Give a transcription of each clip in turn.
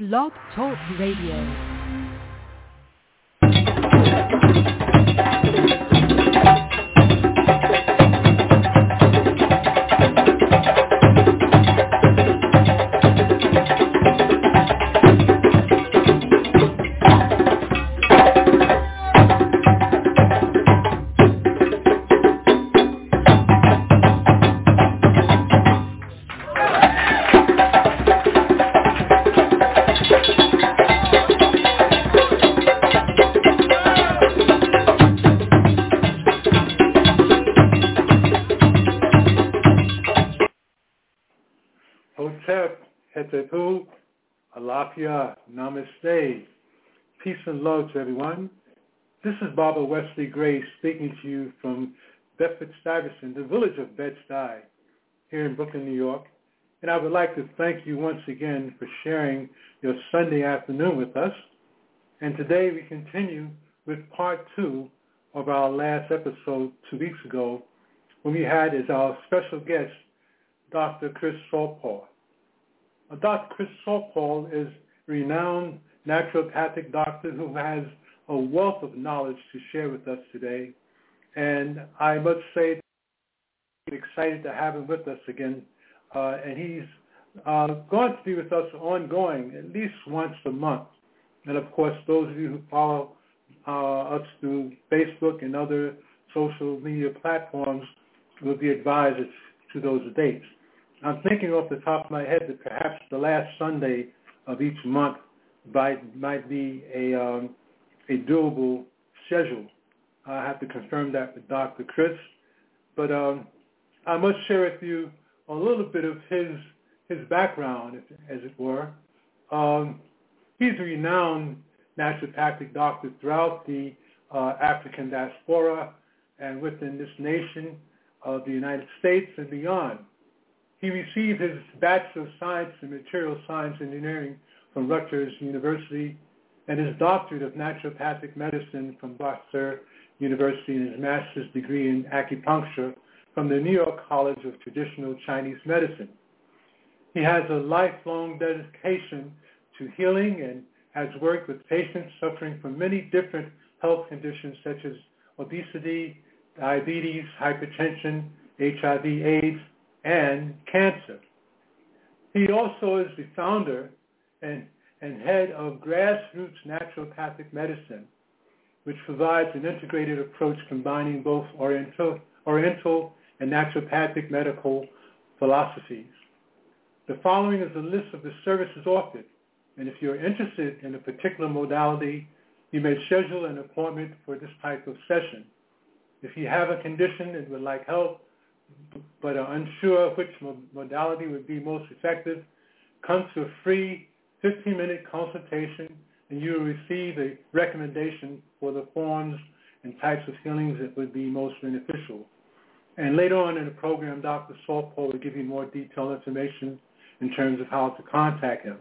Love Talk Radio. Alafia, namaste. Peace and love to everyone. This is Baba Wesley Gray speaking to you from Bedford-Stuyvesant, the village of Bed-Stuy, here in Brooklyn, New York. And I would like to thank you once again for sharing your Sunday afternoon with us. And today we continue with part 2 of our last episode 2 weeks ago, when we had as our special guest, Dr. Chris SaltPaw. Dr. Chris SaltPaw is a renowned naturopathic doctor who has a wealth of knowledge to share with us today. And I must say that I'm excited to have him with us again. And he's going to be with us ongoing at least once a month. And, of course, those of you who follow us through Facebook and other social media platforms will be advised to those dates. I'm thinking off the top of my head that perhaps the last Sunday of each month might be a doable schedule. I have to confirm that with Dr. Chris. But I must share with you a little bit of his background, as it were. He's a renowned naturopathic doctor throughout the African diaspora and within this nation of the United States and beyond. He received his Bachelor of Science in Material Science Engineering from Rutgers University and his Doctorate of Naturopathic Medicine from Bastyr University and his Master's degree in Acupuncture from the New York College of Traditional Chinese Medicine. He has a lifelong dedication to healing and has worked with patients suffering from many different health conditions such as obesity, diabetes, hypertension, HIV, AIDS, and cancer. He also is the founder and head of Grassroots Naturopathic Medicine, which provides an integrated approach combining both Oriental and naturopathic medical philosophies. The following is a list of the services offered, and if you're interested in a particular modality, you may schedule an appointment for this type of session. If you have a condition and would like help, but are unsure which modality would be most effective, come to a free 15-minute consultation, and you will receive a recommendation for the forms and types of healings that would be most beneficial. And later on in the program, Dr. SaltPaw will give you more detailed information in terms of how to contact him.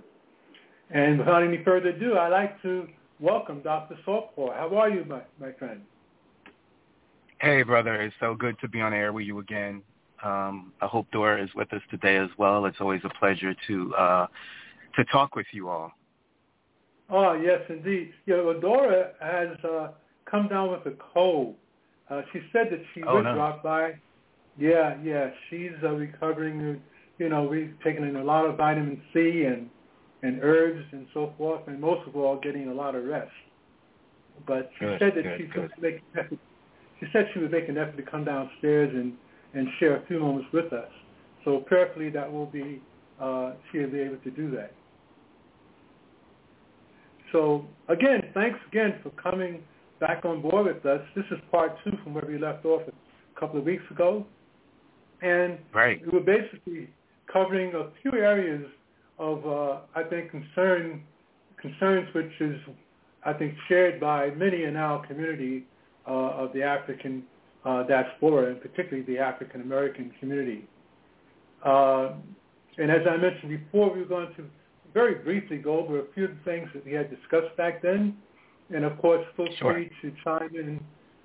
And without any further ado, I'd like to welcome Dr. SaltPaw. How are you, my friend? Hey, brother. It's so good to be on air with you again. I hope Dora is with us today as well. It's always a pleasure to talk with you all. Oh, yes, indeed. You know, Dora has come down with a cold. She said that she drop by. Yeah. She's recovering. You know, we've taken in a lot of vitamin C and herbs and so forth, and most of all, getting a lot of rest. But she said that she's going to make an effort. She said she would make an effort to come downstairs and share a few moments with us. So prayerfully, that will be she'll be able to do that. So again, thanks again for coming back on board with us. This is part 2 from where we left off a couple of weeks ago, and we were basically covering a few areas of, I think, concerns which is, I think, shared by many in our community of the African diaspora, and particularly the African-American community. And as I mentioned before, we were going to very briefly go over a few things that we had discussed back then. And, of course, feel free to chime in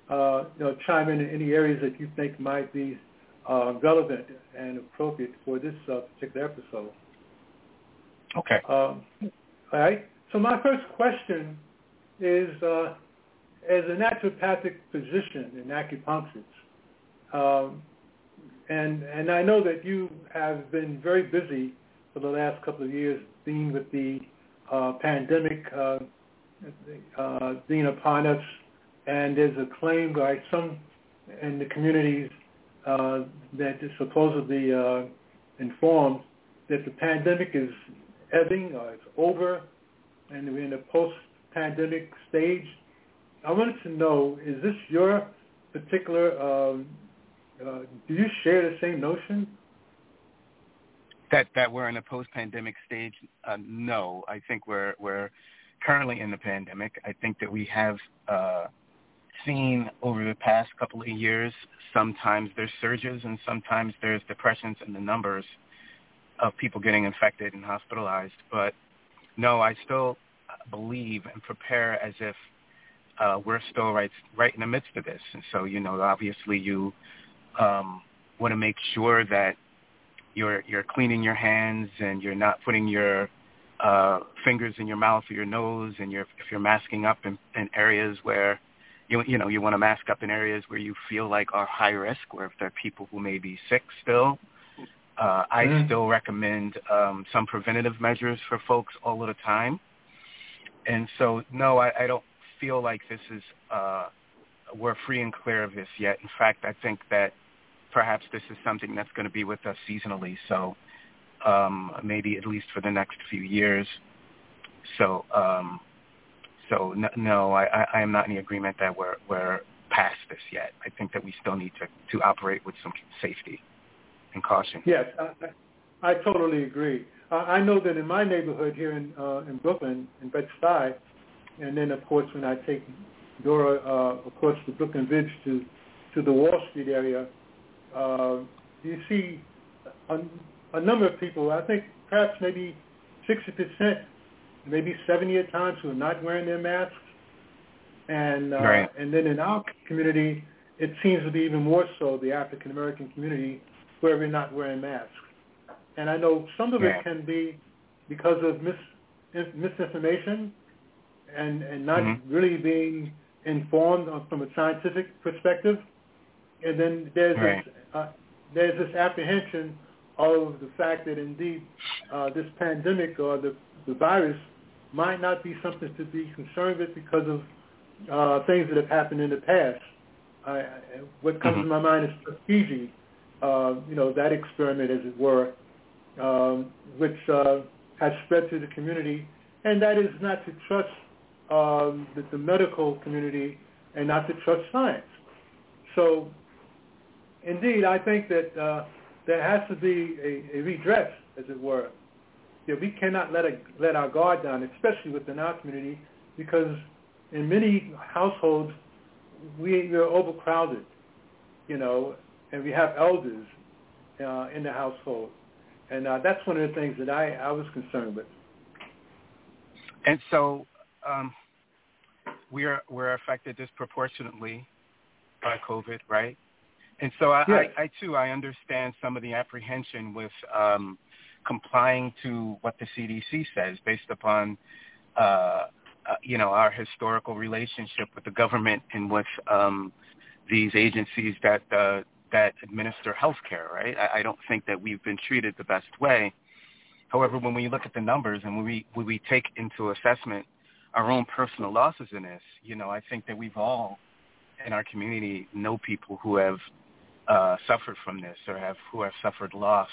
any areas that you think might be relevant and appropriate for this particular episode. Okay. All right. So my first question is, as a naturopathic physician and acupuncturist, and I know that you have been very busy for the last couple of years dealing with the pandemic being upon us, and there's a claim by some in the communities that is supposedly informed that the pandemic is ebbing or it's over, and we're in a post-pandemic stage. I wanted to know, is this your particular, do you share the same notion? That we're in a post-pandemic stage? No, I think we're currently in the pandemic. I think that we have seen over the past couple of years, sometimes there's surges and sometimes there's depressions in the numbers of people getting infected and hospitalized. But no, I still believe and prepare as if we're still right in the midst of this. And so, you know, obviously you want to make sure that you're cleaning your hands and you're not putting your fingers in your mouth or your nose, and if you're masking up in areas where you want to mask up in areas where you feel like are high risk, or if there are people who may be sick still. I still recommend some preventative measures for folks all of the time. And so, no, I don't feel like this is we're free and clear of this yet. In fact, I think that perhaps this is something that's going to be with us seasonally. So. Maybe at least for the next few years. So, no, I am not in agreement that we're past this yet. I think that we still need to operate with some safety and caution. Yes, I totally agree. I know that in my neighborhood here in Brooklyn, in Bed-Stuy, and then, of course, when I take Dora, of course, the Brooklyn Bridge to the Wall Street area, you see a number of people, I think perhaps maybe 60%, maybe 70 at times, who are not wearing their masks. And right. And then in our community, it seems to be even more so, the African-American community, where we're not wearing masks. And I know some of it can be because of misinformation and not really being informed from a scientific perspective. And then there's this apprehension of the fact that indeed this pandemic or the virus might not be something to be concerned with because of things that have happened in the past. What comes to my mind is Tuskegee, that experiment, as it were, which has spread through the community. And that is not to trust the medical community and not to trust science. So, indeed, I think that there has to be a redress, as it were, that we cannot let our guard down, especially within our community, because in many households we're overcrowded, and we have elders in the household. And that's one of the things that I was concerned with. And so we're affected disproportionately by COVID, right? And so I understand some of the apprehension with complying to what the CDC says based upon, our historical relationship with the government and with these agencies that administer healthcare, right? I don't think that we've been treated the best way. However, when we look at the numbers and when we take into assessment our own personal losses in this, I think that we've all in our community know people who have suffered from this or who have suffered loss,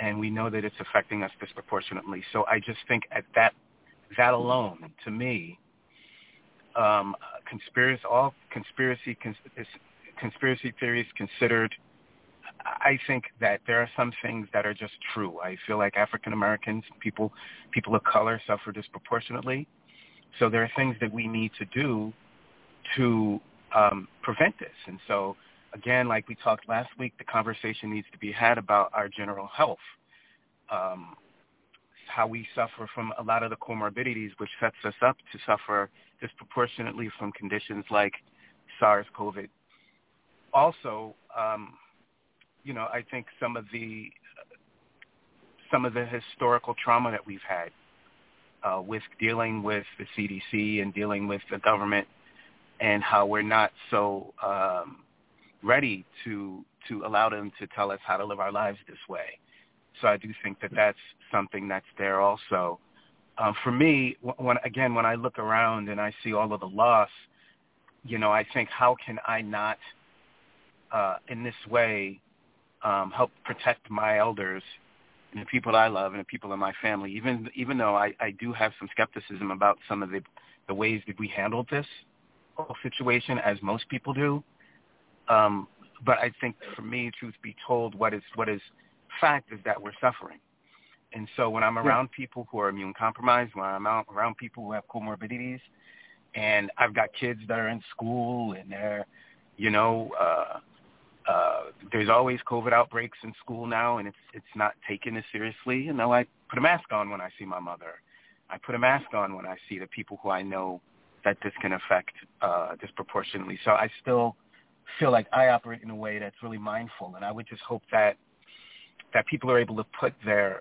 and we know that it's affecting us disproportionately. So I just think at that alone, to me, conspiracy theories considered, I think that there are some things that are just true. I feel like African Americans, people of color suffer disproportionately. So there are things that we need to do to prevent this. And so, again, like we talked last week, the conversation needs to be had about our general health, how we suffer from a lot of the comorbidities, which sets us up to suffer disproportionately from conditions like SARS, COVID. Also, I think some of the historical trauma that we've had with dealing with the CDC and dealing with the government, and how we're not so ready to allow them to tell us how to live our lives this way. So I do think that that's something that's there also. For me, when I look around and I see all of the loss, I think, how can I not in this way help protect my elders and the people I love and the people in my family, even though I do have some skepticism about some of the ways that we handled this whole situation, as most people do. But I think, for me, truth be told, what is fact is that we're suffering. And so when I'm around people who are immune compromised, when I'm around people who have comorbidities, and I've got kids that are in school and they're, there's always COVID outbreaks in school now, and it's not taken as seriously. I put a mask on when I see my mother. I put a mask on when I see the people who I know that this can affect disproportionately. So I still feel like I operate in a way that's really mindful, and I would just hope that people are able to put their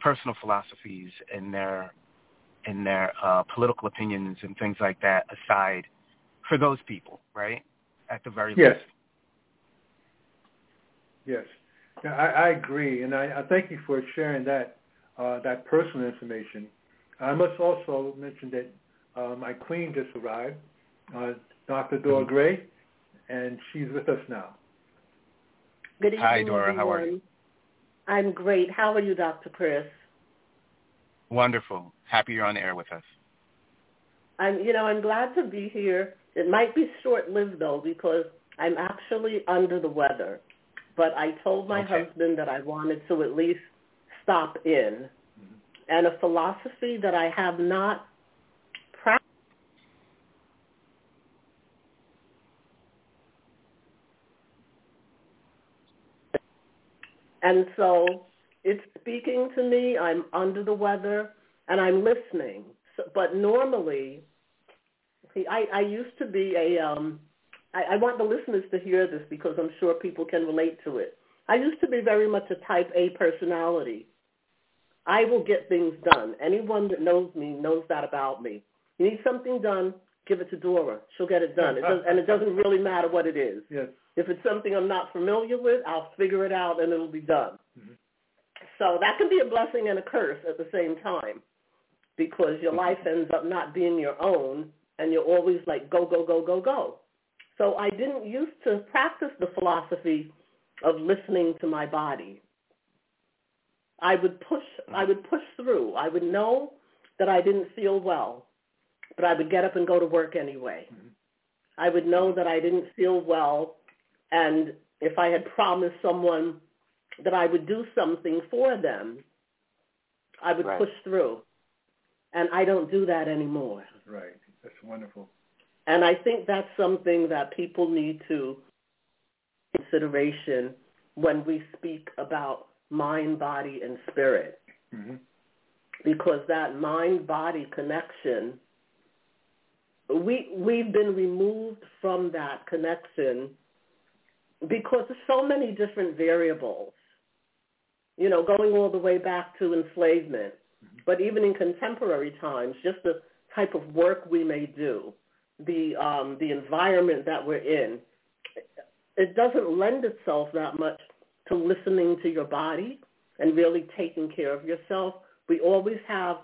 personal philosophies and their political opinions and things like that aside for those people, right? At the very least. Yes. Yeah, I agree, and I thank you for sharing that personal information. I must also mention that my queen just arrived, Dr. Dora Gray, and she's with us now. Good evening. Hi, Dora. Everyone. How are you? I'm great. How are you, Dr. Chris? Wonderful. Happy you're on the air with us. I'm glad to be here. It might be short-lived, though, because I'm actually under the weather. But I told my husband that I wanted to at least stop in. Mm-hmm. And a philosophy that I have not practiced. And so it's speaking to me. I'm under the weather, and I'm listening. So, but normally, I used to be I want the listeners to hear this because I'm sure people can relate to it. I used to be very much a type A personality. I will get things done. Anyone that knows me knows that about me. You need something done, give it to Dora. She'll get it done. And it doesn't really matter what it is. Yes. If it's something I'm not familiar with, I'll figure it out and it'll be done. Mm-hmm. So that can be a blessing and a curse at the same time, because your life ends up not being your own, and you're always like, go, go, go, go, go. So I didn't used to practice the philosophy of listening to my body. I would push through. I would know that I didn't feel well, but I would get up and go to work anyway. Mm-hmm. I would know that I didn't feel well, and if I had promised someone that I would do something for them, I would push through. And I don't do that anymore. Right. That's wonderful. And I think that's something that people need to take into consideration when we speak about mind, body, and spirit. Mm-hmm. Because that mind-body connection, we've been removed from that connection because of so many different variables, going all the way back to enslavement. Mm-hmm. But even in contemporary times, just the type of work we may do, the environment that we're in, it doesn't lend itself that much to listening to your body and really taking care of yourself. We always have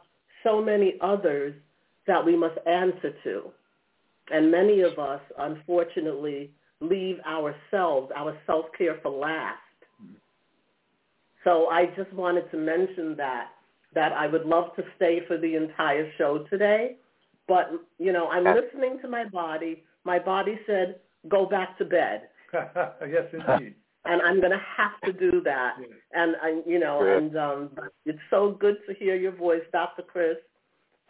so many others that we must answer to. And many of us, unfortunately, leave ourselves, our self-care for last. So I just wanted to mention that I would love to stay for the entire show today. But, I'm listening to my body. My body said, go back to bed. Yes, indeed. And I'm going to have to do that. But it's so good to hear your voice, Dr. Chris.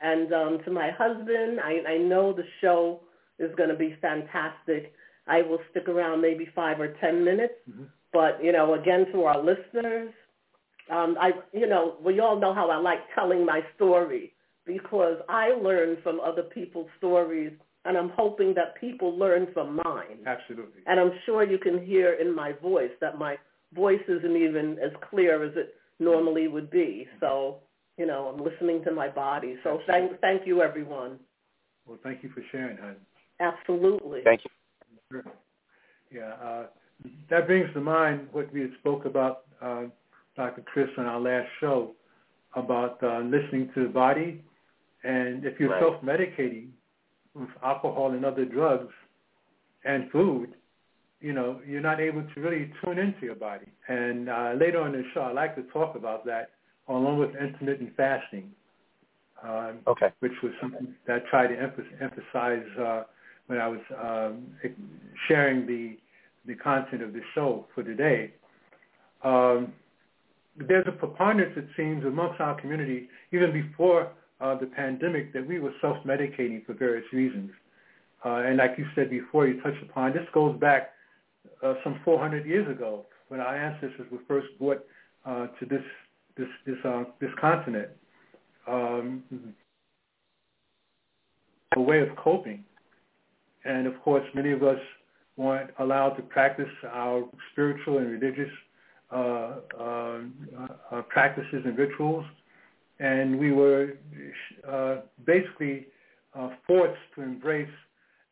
And to my husband, I know the show is going to be fantastic. I will stick around maybe 5 or 10 minutes. Mm-hmm. But, again, to our listeners, we all know how I like telling my story because I learn from other people's stories, and I'm hoping that people learn from mine. Absolutely. And I'm sure you can hear in my voice that my voice isn't even as clear as it normally would be. So, I'm listening to my body. So thank you, everyone. Well, thank you for sharing, hon. Absolutely. Thank you. Yeah. That brings to mind what we had spoke about, Dr. Chris, on our last show about listening to the body. And if you're self-medicating with alcohol and other drugs and food, you're not able to really tune into your body. And later on in the show, I'd like to talk about that along with intermittent fasting, which was something that I tried to emphasize when I was sharing the content of the show for today. There's a preponderance, it seems, amongst our community, even before the pandemic, that we were self-medicating for various reasons. And like you said before, you touched upon, this goes back some 400 years ago when our ancestors were first brought to this continent. A way of coping. And, of course, many of us weren't allowed to practice our spiritual and religious practices and rituals, and we were basically forced to embrace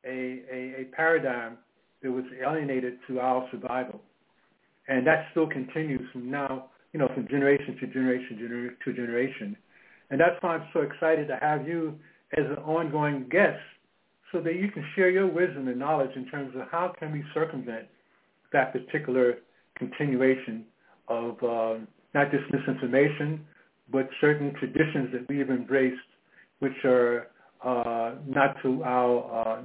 a paradigm that was alienated to our survival, and that still continues from now, from generation to generation to generation, and that's why I'm so excited to have you as an ongoing guest, so that you can share your wisdom and knowledge in terms of how can we circumvent that particular continuation of not just misinformation, but certain traditions that we've embraced, which are not to our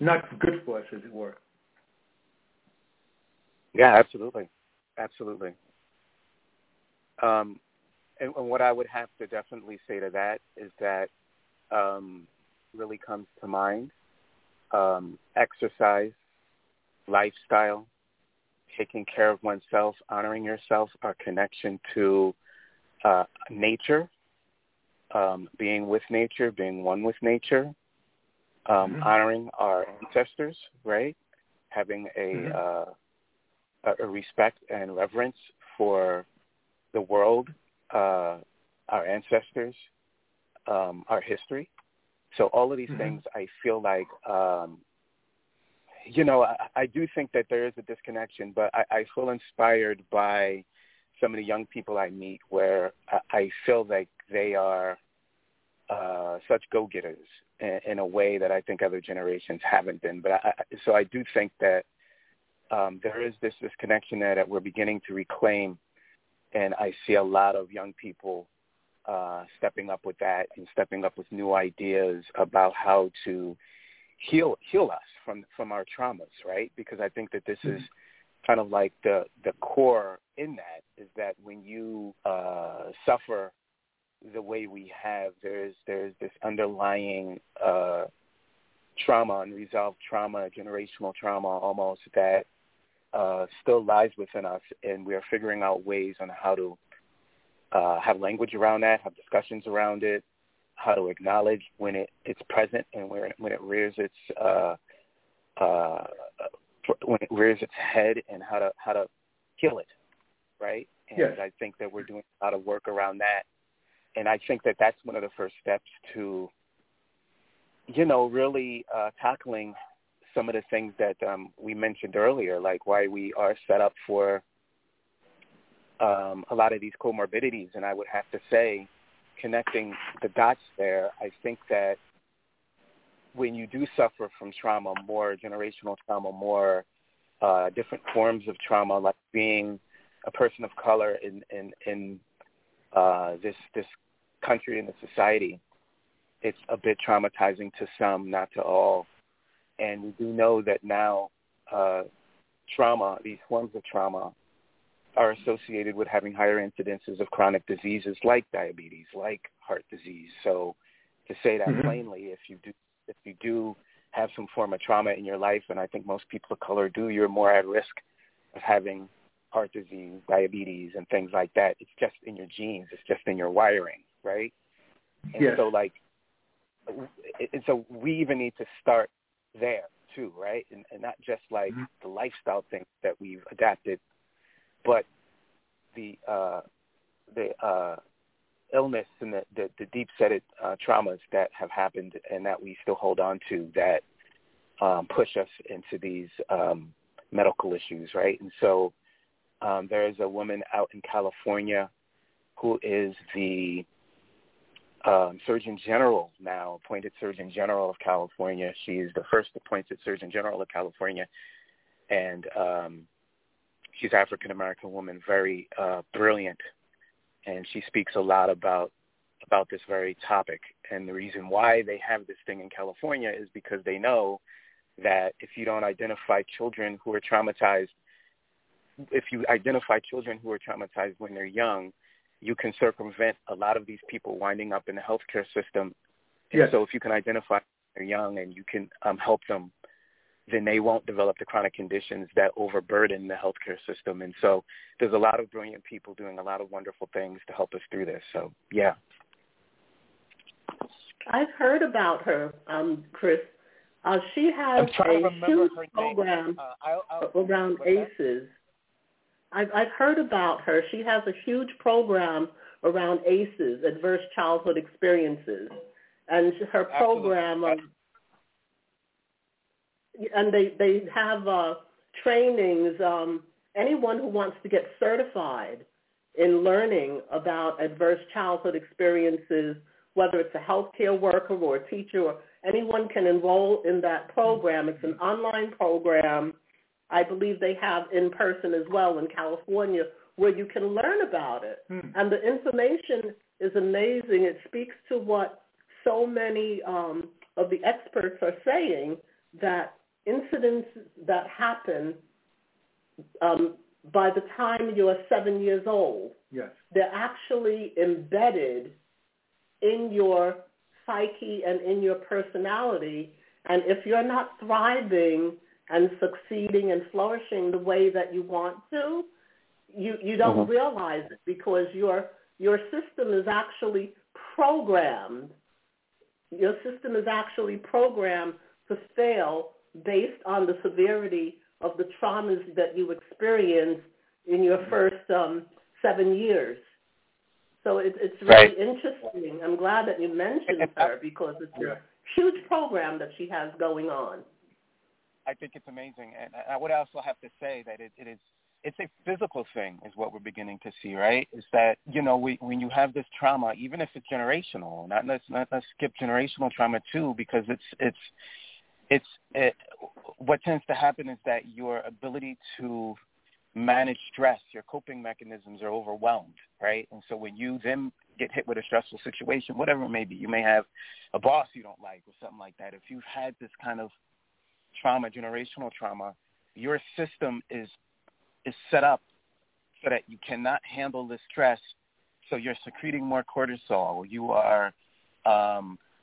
not good for us, as it were. Yeah, absolutely. And what I would have to definitely say to that is that really comes to mind exercise, lifestyle, taking care of oneself, honoring yourself, our connection to nature, being one with nature, mm-hmm. honoring our ancestors, right? Having mm-hmm. A respect and reverence for the world, our ancestors, our history. So all of these mm-hmm. things, I feel like, I do think that there is a disconnection, but I feel inspired by some of the young people I meet where I feel like they are such go-getters in a way that I think other generations haven't been. But so I do think that there is this disconnection there that we're beginning to reclaim, and I see a lot of young people stepping up with that and stepping up with new ideas about how to heal us from our traumas, right? Because I think that this mm-hmm. is kind of like the core in that is that when you suffer the way we have, there's this underlying trauma, unresolved trauma, generational trauma almost, that still lies within us, and we are figuring out ways on how to have language around that, have discussions around it, how to acknowledge when it's present and when it rears its head, and how to kill it, right? And yes. I think that we're doing a lot of work around that, and I think that that's one of the first steps to, really tackling some of the things that we mentioned earlier, like why we are set up for a lot of these comorbidities, and I would have to say, connecting the dots there, I think that when you do suffer from trauma, more generational trauma, more different forms of trauma, like being a person of color in this country and the society, it's a bit traumatizing to some, not to all. And we do know that now trauma, these forms of trauma, are associated with having higher incidences of chronic diseases like diabetes, like heart disease. So to say that plainly, if you do have some form of trauma in your life, and I think most people of color do, you're more at risk of having heart disease, diabetes, and things like that. It's just in your genes. It's just in your wiring, right? And yes. So we even need to start there too, right? And not just like the lifestyle things that we've adapted, but the illness and the deep-seated traumas that have happened and that we still hold on to that push us into these medical issues, right? And so there is a woman out in California who is the Surgeon General now, appointed Surgeon General of California. She is the first appointed Surgeon General of California, and she's an African-American woman, very brilliant, and she speaks a lot about this very topic. And the reason why they have this thing in California is because they know that if you don't identify children who are traumatized, if you identify children who are traumatized when they're young, you can circumvent a lot of these people winding up in the healthcare system. Yes. And so if you can identify when they're young and you can help them, then they won't develop the chronic conditions that overburden the healthcare system. And so there's a lot of brilliant people doing a lot of wonderful things to help us through this. So, yeah. I've heard about her, Chris. She has a huge program around ACEs. I've heard about her. She has a huge program around ACEs, Adverse Childhood Experiences. And her program of... And they have trainings, anyone who wants to get certified in learning about adverse childhood experiences, whether it's a healthcare worker or a teacher, or anyone can enroll in that program. It's an online program. I believe they have in person as well in California where you can learn about it. And the information is amazing. It speaks to what so many of the experts are saying, that incidents that happen by the time you're 7 years old, yes, they're actually embedded in your psyche and in your personality. And if you're not thriving and succeeding and flourishing the way that you want to, you don't realize it, because your system is actually programmed. Your system is actually programmed to fail based on the severity of the traumas that you experience in your first 7 years. So it's really interesting. I'm glad that you mentioned her, because it's a huge program that she has going on. I think it's amazing. And I would also have to say that it's a physical thing is what we're beginning to see, right? Is that, you know, when you have this trauma, even if it's generational, let's skip generational trauma too, because what tends to happen is that your ability to manage stress, your coping mechanisms are overwhelmed, right? And so when you then get hit with a stressful situation, whatever it may be, you may have a boss you don't like or something like that. If you've had this kind of trauma, generational trauma, your system is set up so that you cannot handle the stress. So you're secreting more cortisol. You are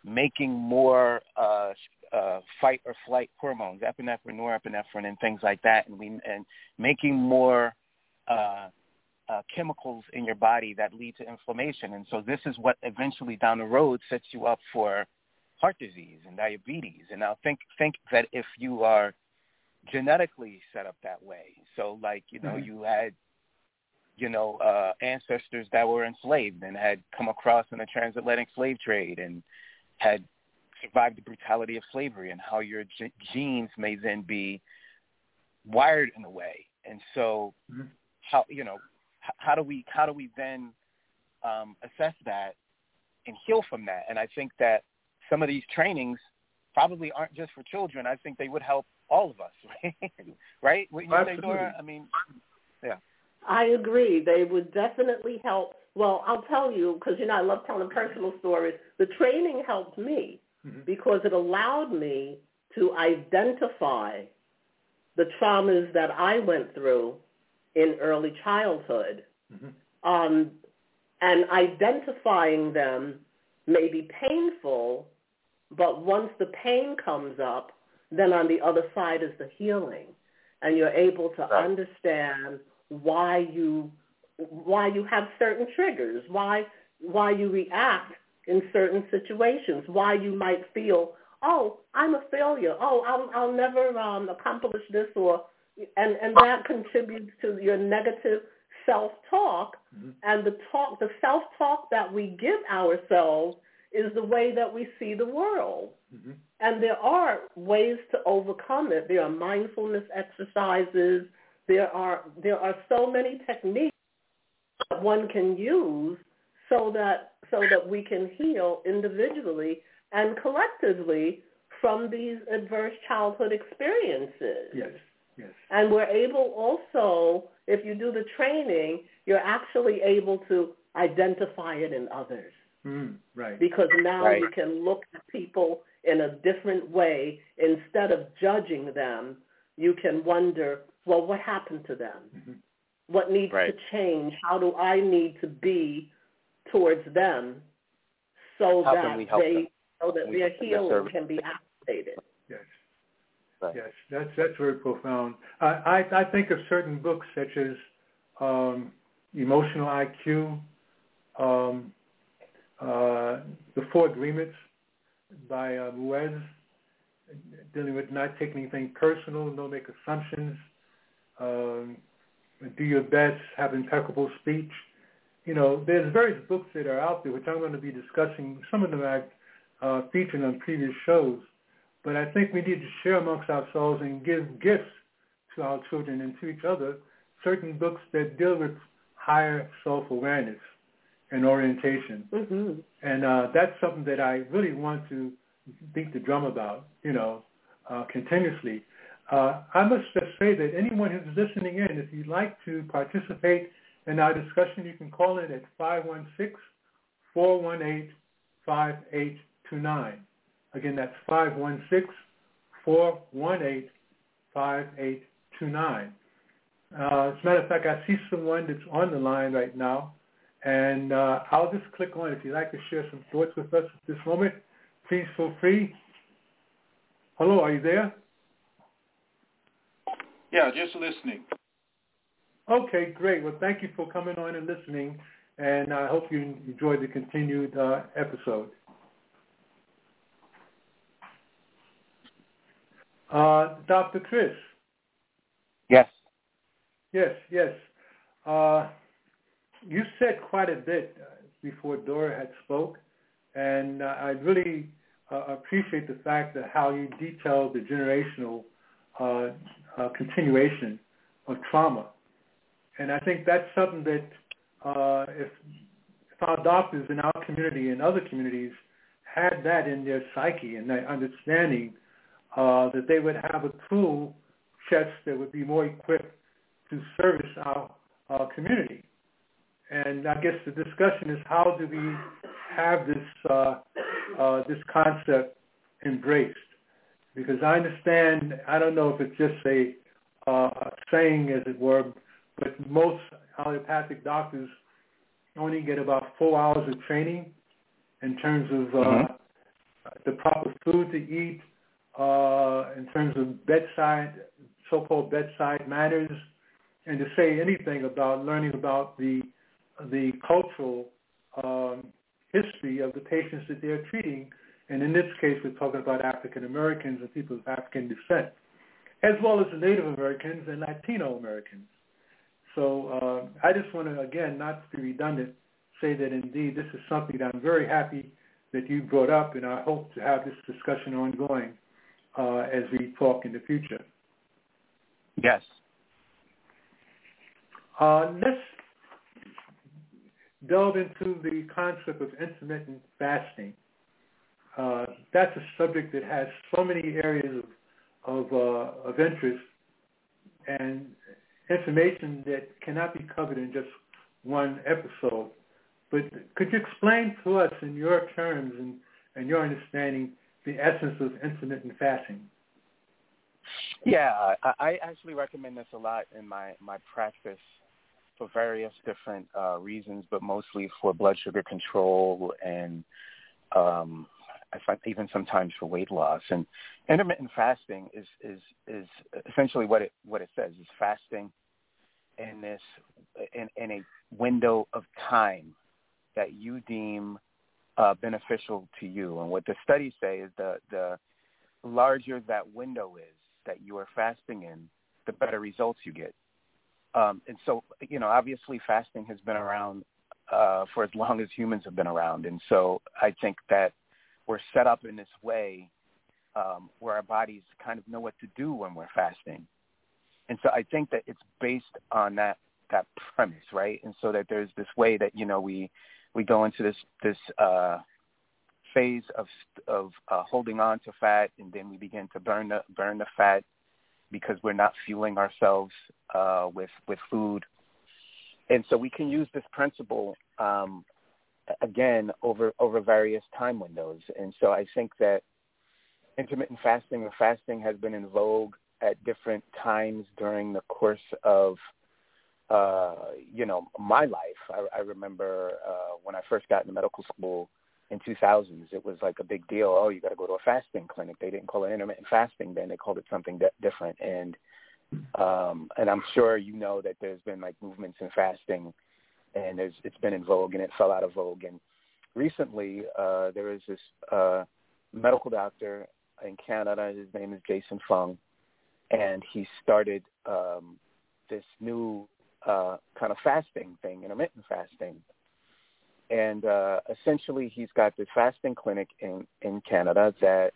making more fight or flight hormones, epinephrine, norepinephrine, and things like that, and making more chemicals in your body that lead to inflammation. And so this is what eventually down the road sets you up for heart disease and diabetes. And now think that if you are genetically set up that way, so like, you know, you had, you know, ancestors that were enslaved and had come across in the transatlantic slave trade and had survived the brutality of slavery, and how your genes may then be wired in a way. And so how do we then assess that and heal from that? And I think that some of these trainings probably aren't just for children. I think they would help all of us, right? Right? Wouldn't you say, Dora? I mean, yeah. I agree. They would definitely help. Well, I'll tell you, because, you know, I love telling personal stories. The training helped me because it allowed me to identify the traumas that I went through in early childhood, mm-hmm. And identifying them may be painful, but once the pain comes up, then on the other side is the healing, and you're able to right. understand why you have certain triggers, why you react in certain situations, why you might feel, oh, I'm a failure, oh, I'll never accomplish this, or and that contributes to your negative self-talk, mm-hmm. and the self-talk that we give ourselves is the way that we see the world. Mm-hmm. And there are ways to overcome it. There are mindfulness exercises. There are so many techniques that one can use so that we can heal individually and collectively from these adverse childhood experiences. Yes. Yes. And we're able also, if you do the training, you're actually able to identify it in others. Right. Because now right. you can look at people in a different way. Instead of judging them, you can wonder, well, what happened to them? Mm-hmm. What needs right. to change? How do I need to be towards them so that their healing can be activated? Yes. Right. Yes, that's very profound. I think of certain books such as Emotional IQ, The Four Agreements by Muez, dealing with not taking anything personal, no make assumptions, do your best, have impeccable speech. You know, there's various books that are out there, which I'm going to be discussing. Some of them I've featured on previous shows. But I think we need to share amongst ourselves and give gifts to our children and to each other, certain books that deal with higher self-awareness and orientation. Mm-hmm. And that's something that I really want to beat the drum about, continuously. I must just say that anyone who's listening in, if you'd like to participate in our discussion, you can call in at 516-418-5829. Again, that's 516-418-5829. As a matter of fact, I see someone that's on the line right now, and I'll just click on it. If you'd like to share some thoughts with us at this moment, please feel free. Hello, are you there? Yeah, just listening. Okay, great. Well, thank you for coming on and listening, and I hope you enjoyed the continued episode. Dr. Chris. Yes. You said quite a bit before Dora had spoke, and I really appreciate the fact that how you detailed the generational continuation of trauma. And I think that's something that if our doctors in our community and other communities had that in their psyche and their understanding, that they would have a tool chest that would be more equipped to service our community. And I guess the discussion is how do we have this concept embraced? Because I understand, I don't know if it's just a saying, as it were, but most allopathic doctors only get about 4 hours of training in terms of the proper food to eat, in terms of bedside, so-called bedside manners, and to say anything about learning about the cultural history of the patients that they're treating. And in this case, we're talking about African Americans and people of African descent, as well as Native Americans and Latino Americans. So I just want to, again, not to be redundant, say that indeed this is something that I'm very happy that you brought up, and I hope to have this discussion ongoing as we talk in the future. Yes. Let's delve into the concept of intermittent fasting. That's a subject that has so many areas of interest and information that cannot be covered in just one episode. But could you explain to us in your terms and your understanding the essence of intermittent fasting? Yeah, I actually recommend this a lot in my practice for various different reasons, but mostly for blood sugar control and I find even sometimes for weight loss. And intermittent fasting is essentially what it says is fasting in a window of time that you deem beneficial to you. And what the studies say is the larger that window is that you are fasting in, the better results you get. And so, you know, obviously fasting has been around for as long as humans have been around. And so I think that we're set up in this way where our bodies kind of know what to do when we're fasting. And so I think that it's based on that premise, right? And so that there's this way that, you know, we go into this phase of holding on to fat, and then we begin to burn the fat because we're not fueling ourselves with food. And so we can use this principle again over various time windows. And so I think that intermittent fasting or fasting has been in vogue at different times during the course of my life. I remember when I first got into medical school in 2000s, it was like a big deal. Oh, you got to go to a fasting clinic. They didn't call it intermittent fasting then; they called it something different. And I'm sure you know that there's been like movements in fasting, and it's been in vogue, and it fell out of vogue. And recently, there was this medical doctor in Canada. His name is Jason Fung, and he started this new kind of fasting thing, intermittent fasting. And essentially he's got this fasting clinic in Canada that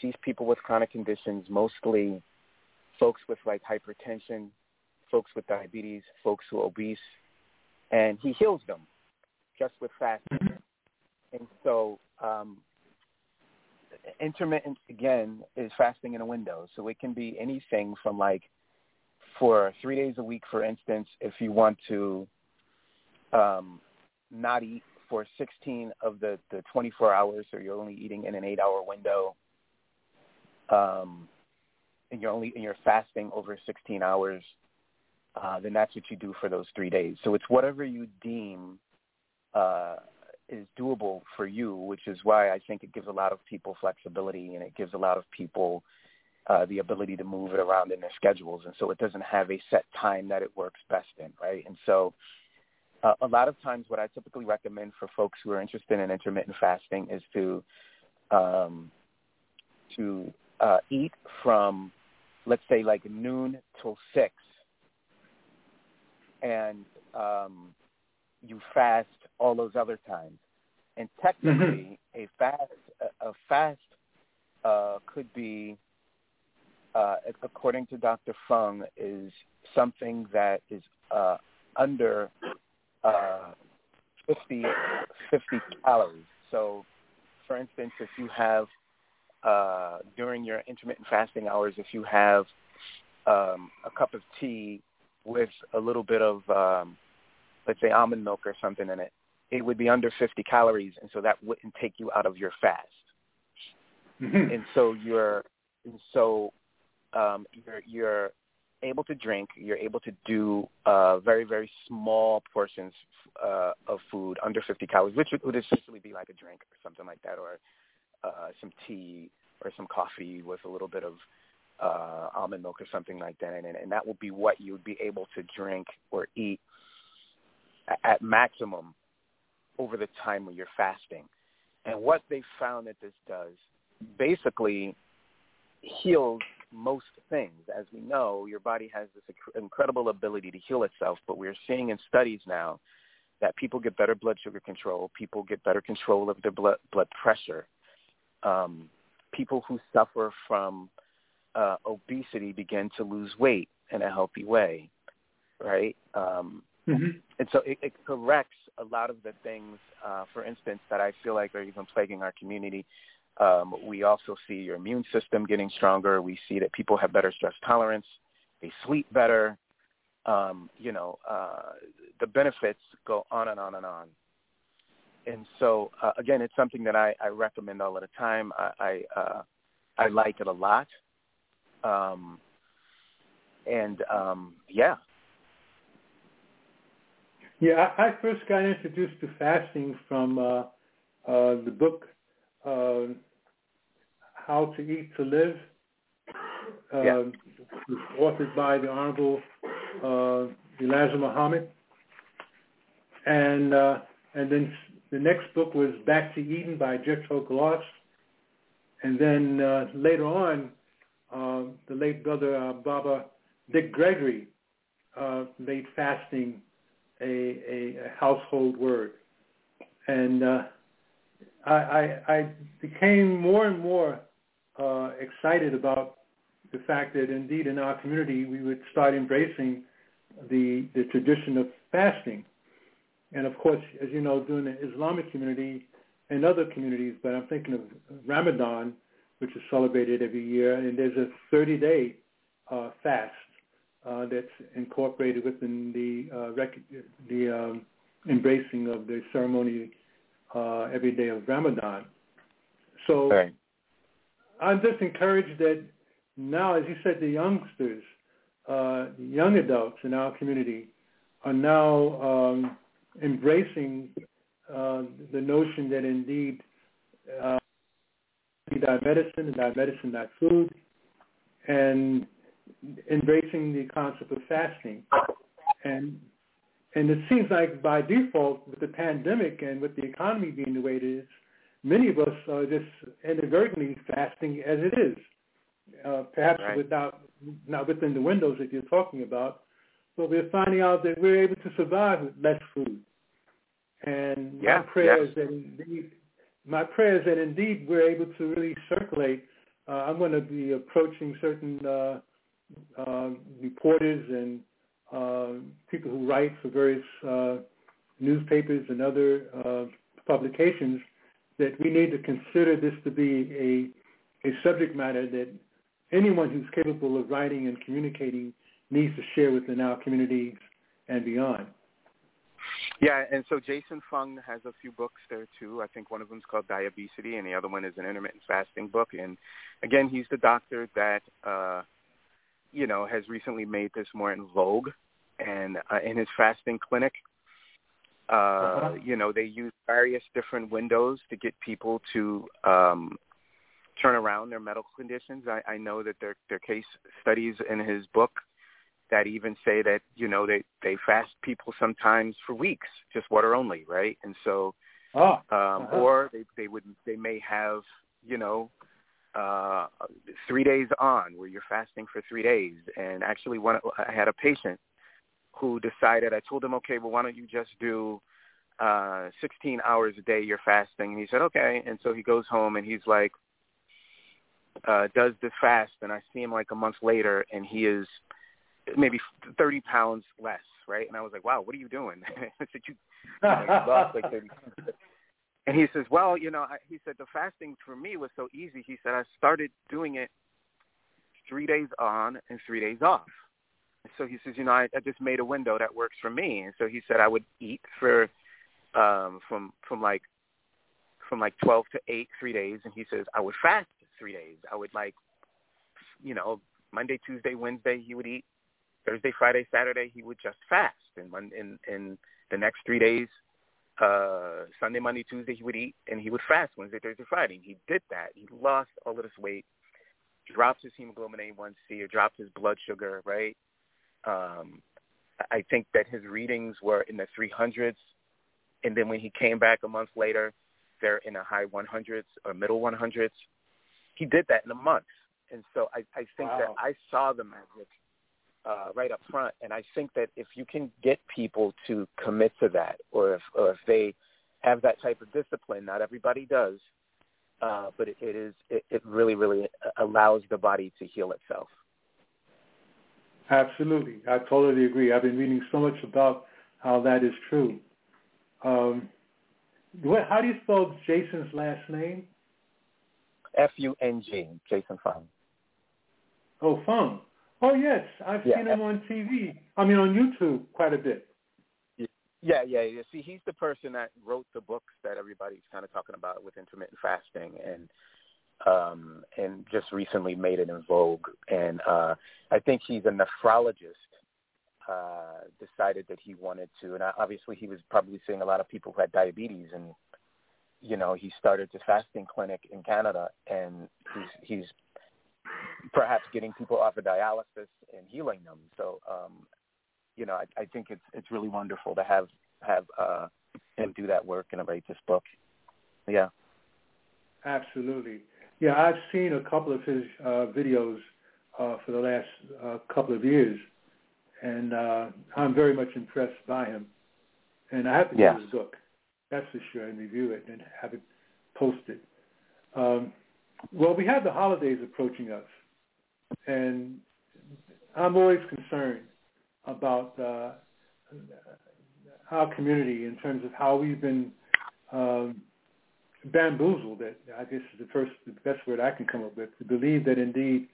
sees people with chronic conditions, mostly folks with like hypertension, folks with diabetes, folks who are obese, and he heals them just with fasting. And so intermittent, again, is fasting in a window. So it can be anything from like for 3 days a week, for instance, if you want to not eat for 16 of the 24 hours, or you're only eating in an 8-hour window, and you're fasting over 16 hours, then that's what you do for those 3 days. So it's whatever you deem is doable for you, which is why I think it gives a lot of people flexibility, and it gives a lot of people the ability to move it around in their schedules. And so it doesn't have a set time that it works best in, right? And so a lot of times what I typically recommend for folks who are interested in intermittent fasting is to eat from, let's say, like noon till 6, and you fast all those other times. And technically, a fast could be, according to Dr. Fung, is something that is under 50 calories. So, for instance, if you have, during your intermittent fasting hours, if you have a cup of tea with a little bit of, let's say, almond milk or something in it, it would be under 50 calories, and so that wouldn't take you out of your fast. Mm-hmm. And so you're able to drink, you're able to do very, very small portions of food under 50 calories, which would essentially be like a drink or something like that, or some tea or some coffee with a little bit of almond milk or something like that. And that would be what you would be able to drink or eat at maximum over the time when you're fasting. And what they found that this does basically heals most things. As we know, your body has this incredible ability to heal itself, but we're seeing in studies now that people get better blood sugar control, people get better control of their blood pressure. People who suffer from obesity begin to lose weight in a healthy way, right? And so it corrects a lot of the things, for instance, that I feel like are even plaguing our community. We also see your immune system getting stronger. We see that people have better stress tolerance. They sleep better. The benefits go on and on and on. And so, again, it's something that I recommend all of the time. I like it a lot. Yeah, I first got introduced to fasting from the book How to Eat to Live, authored by the Honorable Elijah Muhammad. And then the next book was Back to Eden by Jethro Gloss. And then later on, the late brother Baba Dick Gregory made fasting a household word. And I became more and more excited about the fact that indeed in our community we would start embracing the tradition of fasting. And of course, as you know, during the Islamic community and other communities, but I'm thinking of Ramadan, which is celebrated every year, and there's a 30-day fast that's incorporated within the embracing of the ceremony every day of Ramadan. So right. I'm just encouraged that now, as you said, the youngsters, young adults in our community are now embracing the notion that indeed thy medicine, thy food, and embracing the concept of fasting. And it seems like by default, with the pandemic and with the economy being the way it is, many of us are just inadvertently fasting as it is, perhaps right. not within the windows that you're talking about, but we're finding out that we're able to survive with less food. And my prayer is that indeed we're able to really circulate. I'm going to be approaching certain reporters and people who write for various newspapers and other publications that we need to consider this to be a subject matter that anyone who's capable of writing and communicating needs to share within our communities and beyond. Yeah, and so Jason Fung has a few books there, too. I think one of them is called Diabesity, and the other one is an intermittent fasting book. And, again, he's the doctor that, has recently made this more in vogue. And in his fasting clinic, they use various different windows to get people to turn around their medical conditions. I know that there are case studies in his book that even say that, they fast people sometimes for weeks, just water only, right? And so, or they may have, 3 days on where you're fasting for 3 days. And actually, I had a patient who decided, I told him, okay, well, why don't you just do 16 hours a day you're fasting? And he said, okay. And so he goes home and he's like, does the fast. And I see him like a month later and he is maybe 30 pounds less, right? And I was like, wow, what are you doing? I said, you lost like 30 pounds. And he says, well, he said, the fasting for me was so easy. He said, I started doing it 3 days on and 3 days off. And so he says, I just made a window that works for me. And so he said, I would eat for from 12 to 8, 3 days. And he says, I would fast 3 days. I would Monday, Tuesday, Wednesday, he would eat. Thursday, Friday, Saturday, he would just fast. And in the next 3 days, Sunday, Monday, Tuesday, he would eat, and he would fast Wednesday, Thursday, Friday. And he did that. He lost all of this weight, dropped his hemoglobin A1C, or dropped his blood sugar, right? I think that his readings were in the 300s. And then when he came back a month later, they're in the high 100s or middle 100s. He did that in a month. And so I think that I saw the magic right up front. And I think that if you can get people to commit to that, or if they have that type of discipline, not everybody does, but it really, really allows the body to heal itself. Absolutely. I totally agree. I've been reading so much about how that is true. How do you spell Jason's last name? F-U-N-G, Jason Fung. Oh, Fung. Oh, yes. I've seen him on TV. I mean, on YouTube quite a bit. Yeah. See, he's the person that wrote the books that everybody's kind of talking about with intermittent fasting. And and just recently made it in vogue. And I think he's a nephrologist, decided that he wanted to. And obviously he was probably seeing a lot of people who had diabetes, and, you know, he started the fasting clinic in Canada, and he's perhaps getting people off of dialysis and healing them. So, you know, I think it's really wonderful to have him do that work and write this book. Yeah. Absolutely. Yeah, I've seen a couple of his videos for the last couple of years, and I'm very much impressed by him. And I have to get his book, that's for sure, and review it and have it posted. Well, we have the holidays approaching us, and I'm always concerned about our community in terms of how we've been bamboozled. That, I guess, is the best word I can come up with, to believe that indeed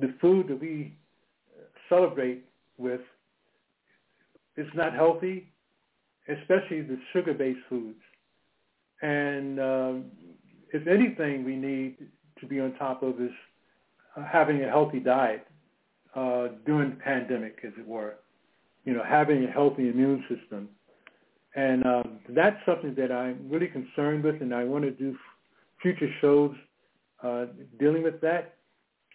the food that we celebrate with is not healthy, especially the sugar-based foods. And if anything we need to be on top of is having a healthy diet during the pandemic, as it were, you know, having a healthy immune system. And that's something that I'm really concerned with, and I want to do future shows dealing with that.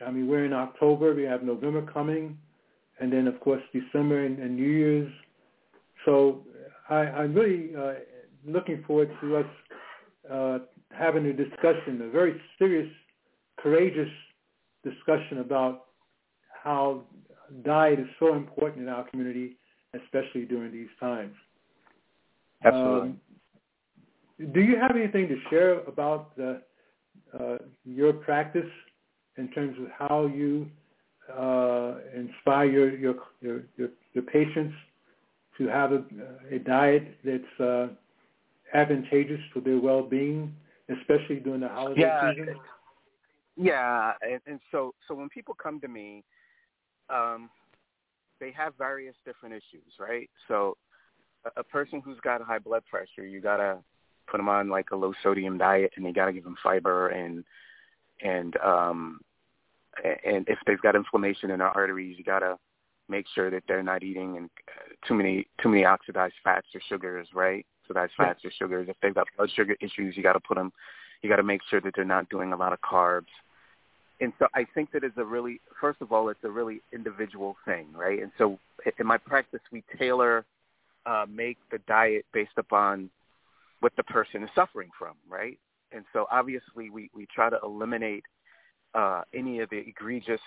I mean, we're in October, we have November coming, and then, of course, December and New Year's. So I'm really looking forward to us having a discussion, a very serious, courageous discussion about how diet is so important in our community, especially during these times. Absolutely. Do you have anything to share about your practice in terms of how you inspire your patients to have a diet that's advantageous for their well-being, especially during the holiday season? Yeah, and so when people come to me, they have various different issues, right? So a person who's got high blood pressure, you got to put them on like a low sodium diet, and you got to give them fiber, and if they've got inflammation in their arteries, you got to make sure that they're not eating too many oxidized fats or sugars, right? Oxidized fats or sugars. If they've got blood sugar issues, you got to make sure that they're not doing a lot of carbs. And so I think that it's a really individual thing, right? And so in my practice, we tailor make the diet based upon what the person is suffering from, right? And so obviously we try to eliminate any of the egregious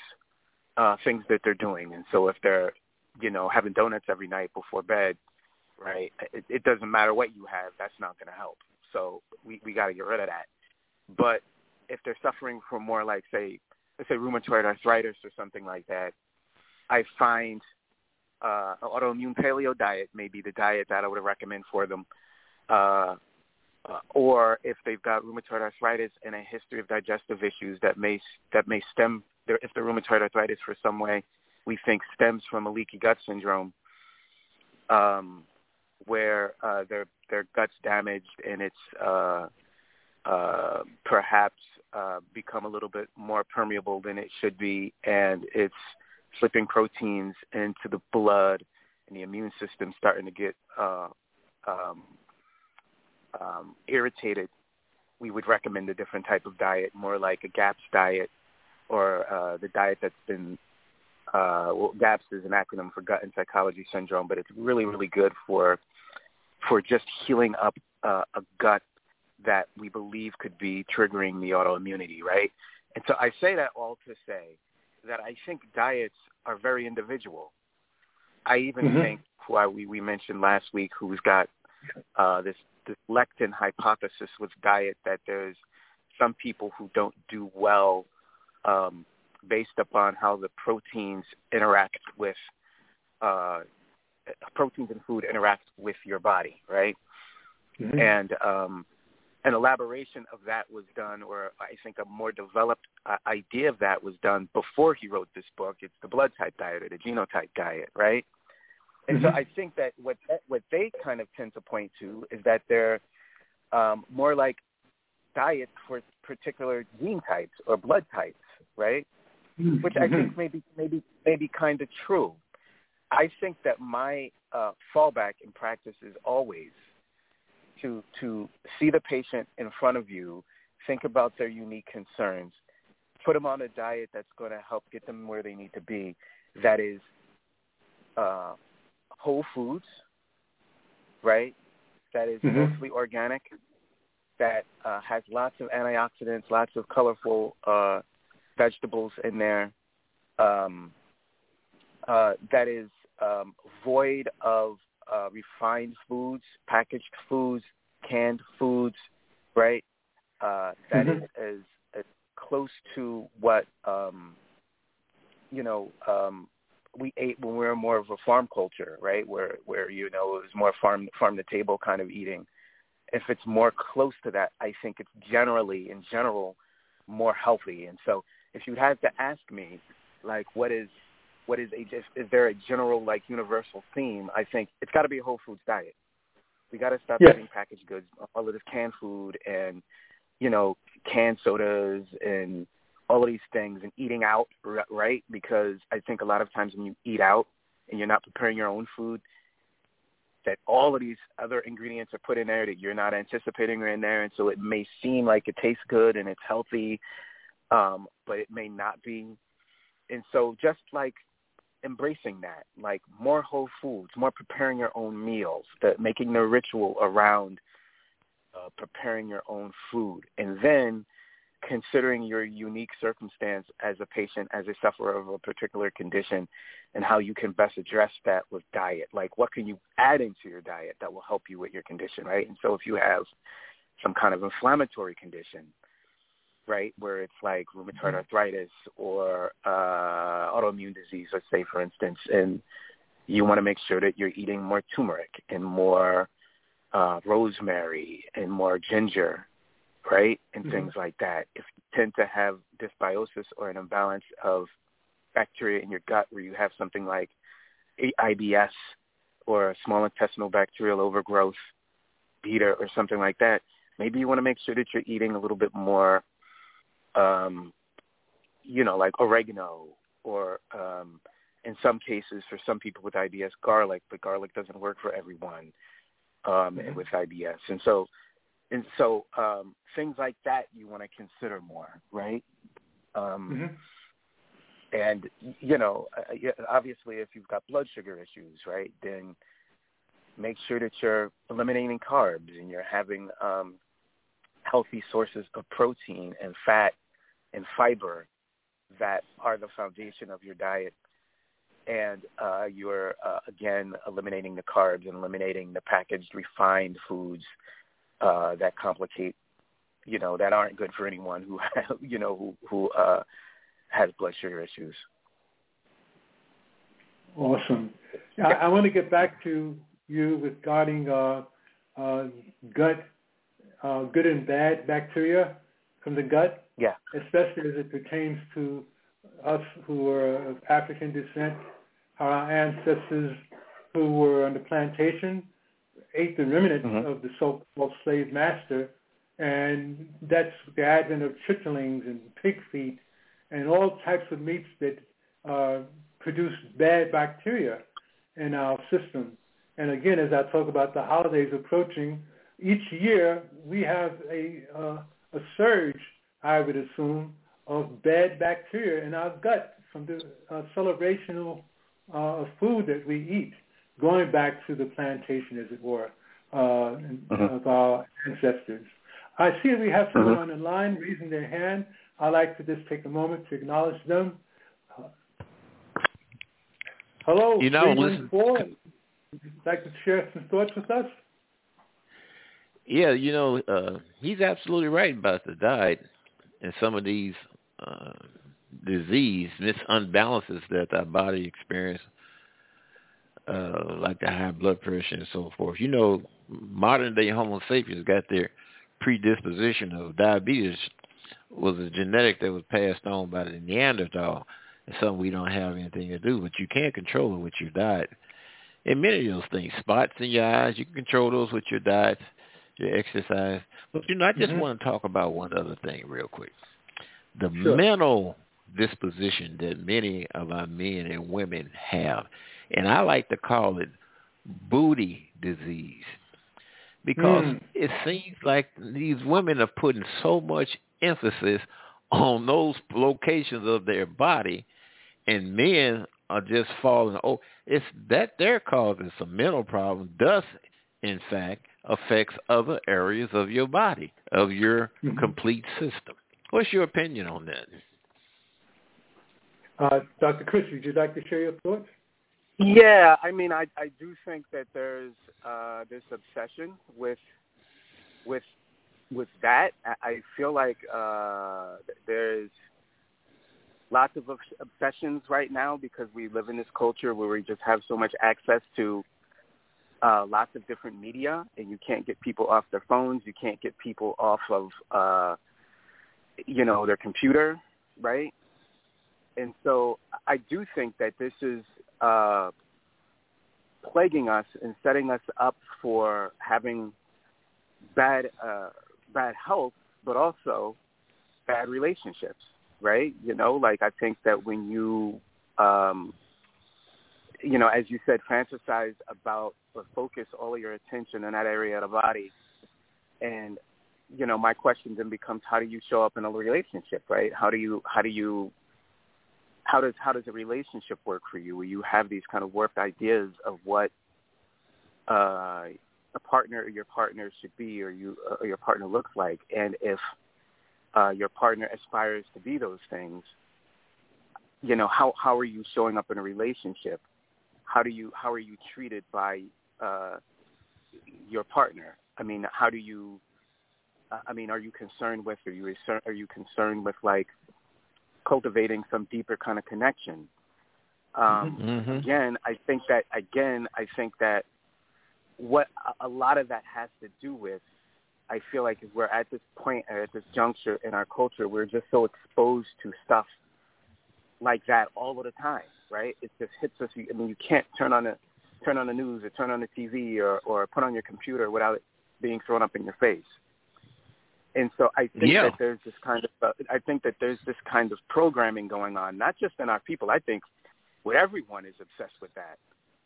things that they're doing. And so if they're, you know, having donuts every night before bed, right, it doesn't matter what you have, that's not going to help. So we got to get rid of that. But if they're suffering from more like, let's say rheumatoid arthritis or something like that, I find an autoimmune paleo diet may be the diet that I would recommend for them. Or if they've got rheumatoid arthritis and a history of digestive issues that may stem, if the rheumatoid arthritis for some way we think stems from a leaky gut syndrome, where their gut's damaged and it's perhaps become a little bit more permeable than it should be, and it's slipping proteins into the blood, and the immune system starting to get irritated, we would recommend a different type of diet, more like a GAPS diet, or the diet that's been GAPS is an acronym for gut and psychology syndrome, but it's really, really good for just healing up a gut that we believe could be triggering the autoimmunity, right? And so I say that all to say that I think diets are very individual. I even think why we mentioned last week, who's got this lectin hypothesis with diet, that there's some people who don't do well based upon how the proteins interact with proteins and food interact with your body, right? Mm-hmm. And an elaboration of that was done, or I think a more developed idea of that was done before he wrote this book. It's the blood type diet or the genotype diet, right? And so I think that what they kind of tend to point to is that they're more like diet for particular gene types or blood types, right? Mm-hmm. Which I think may be kind of true. I think that my fallback in practice is always to see the patient in front of you, think about their unique concerns, put them on a diet that's going to help get them where they need to be. That is whole foods, right? That is mostly organic, that has lots of antioxidants, lots of colorful vegetables in there, that is void of refined foods, packaged foods, canned foods, right? That is close to what, we ate when we were more of a farm culture, right? Where it was more farm to table kind of eating. If it's more close to that, I think it's in general, more healthy. And so if you had to ask me, like, is there a general, like, universal theme? I think it's got to be a whole foods diet. We got to stop eating packaged goods, all of this canned food and, canned sodas and all of these things, and eating out, right? Because I think a lot of times when you eat out and you're not preparing your own food, that all of these other ingredients are put in there that you're not anticipating are in there. And so it may seem like it tastes good and it's healthy, but it may not be. And so just like embracing that, like more whole foods, more preparing your own meals, making the ritual around preparing your own food. And then considering your unique circumstance as a patient, as a sufferer of a particular condition, and how you can best address that with diet. Like, what can you add into your diet that will help you with your condition, right? And so if you have some kind of inflammatory condition, right, where it's like rheumatoid arthritis or autoimmune disease, let's say, for instance, and you want to make sure that you're eating more turmeric and more rosemary and more ginger, right, and things like that. If you tend to have dysbiosis or an imbalance of bacteria in your gut where you have something like IBS or small intestinal bacterial overgrowth, beta or something like that, maybe you want to make sure that you're eating a little bit more, like oregano or in some cases for some people with IBS, garlic, but garlic doesn't work for everyone with IBS. And so things like that you want to consider more, right? And, obviously if you've got blood sugar issues, right, then make sure that you're eliminating carbs and you're having healthy sources of protein and fat and fiber that are the foundation of your diet. And you're, again, eliminating the carbs and eliminating the packaged refined foods that complicate, that aren't good for anyone who has blood sugar issues. Awesome. I want to get back to you regarding gut, good and bad bacteria from the gut. Yeah. Especially as it pertains to us who are of African descent, our ancestors who were on the plantation ate the remnants of the so-called slave master, and that's the advent of chitterlings and pig feet and all types of meats that produce bad bacteria in our system. And again, as I talk about the holidays approaching, each year we have a surge, I would assume, of bad bacteria in our gut from the celebrational food that we eat, going back to the plantation, as it were, of our ancestors. I see that we have someone on the line raising their hand. I'd like to just take a moment to acknowledge them. Hello. Would you like to share some thoughts with us? Yeah, he's absolutely right about the diet and some of these this unbalances that our body experiences. Like the high blood pressure and so forth. Modern-day Homo sapiens got their predisposition of diabetes was a genetic that was passed on by the Neanderthal. It's something we don't have anything to do, but you can control it with your diet. And many of those things, spots in your eyes, you can control those with your diet. your exercise. But, you know, I just want to talk about one other thing real quick. The mental disposition that many of our men and women have, and I like to call it booty disease, because it seems like these women are putting so much emphasis on those locations of their body, and men are just falling. Oh, it's that they're causing some mental problem does, in fact, affects other areas of your body, of your complete system. What's your opinion on that? Dr. Chris, would you like to share your thoughts? Yeah, I mean, I do think that there's this obsession with that. I feel like there's lots of obsessions right now because we live in this culture where we just have so much access to lots of different media, and you can't get people off their phones. You can't get people off of, you know, their computer, right? And so I do think that this is plaguing us and setting us up for having bad health, but also bad relationships, right? You know, like I think that when you, you know, as you said, fantasize about or focus all of your attention in that area of the body, and, you know, my question then becomes, how do you show up in a relationship, right? How does a relationship work for you where you have these kind of warped ideas of what a partner or your partner should be or your partner looks like? And if your partner aspires to be those things, you know, how are you showing up in a relationship? How are you treated by your partner? I mean, how do you, I mean, are you concerned with like, cultivating some deeper kind of connection. I think that what a lot of that has to do with, I feel like we're at this point, at this juncture in our culture, we're just so exposed to stuff like that all of the time, right? It just hits us. I mean, you can't turn on the news or turn on the TV or put on your computer without it being thrown up in your face. And so I think that there's this kind of programming going on, not just in our people. I think everyone is obsessed with that,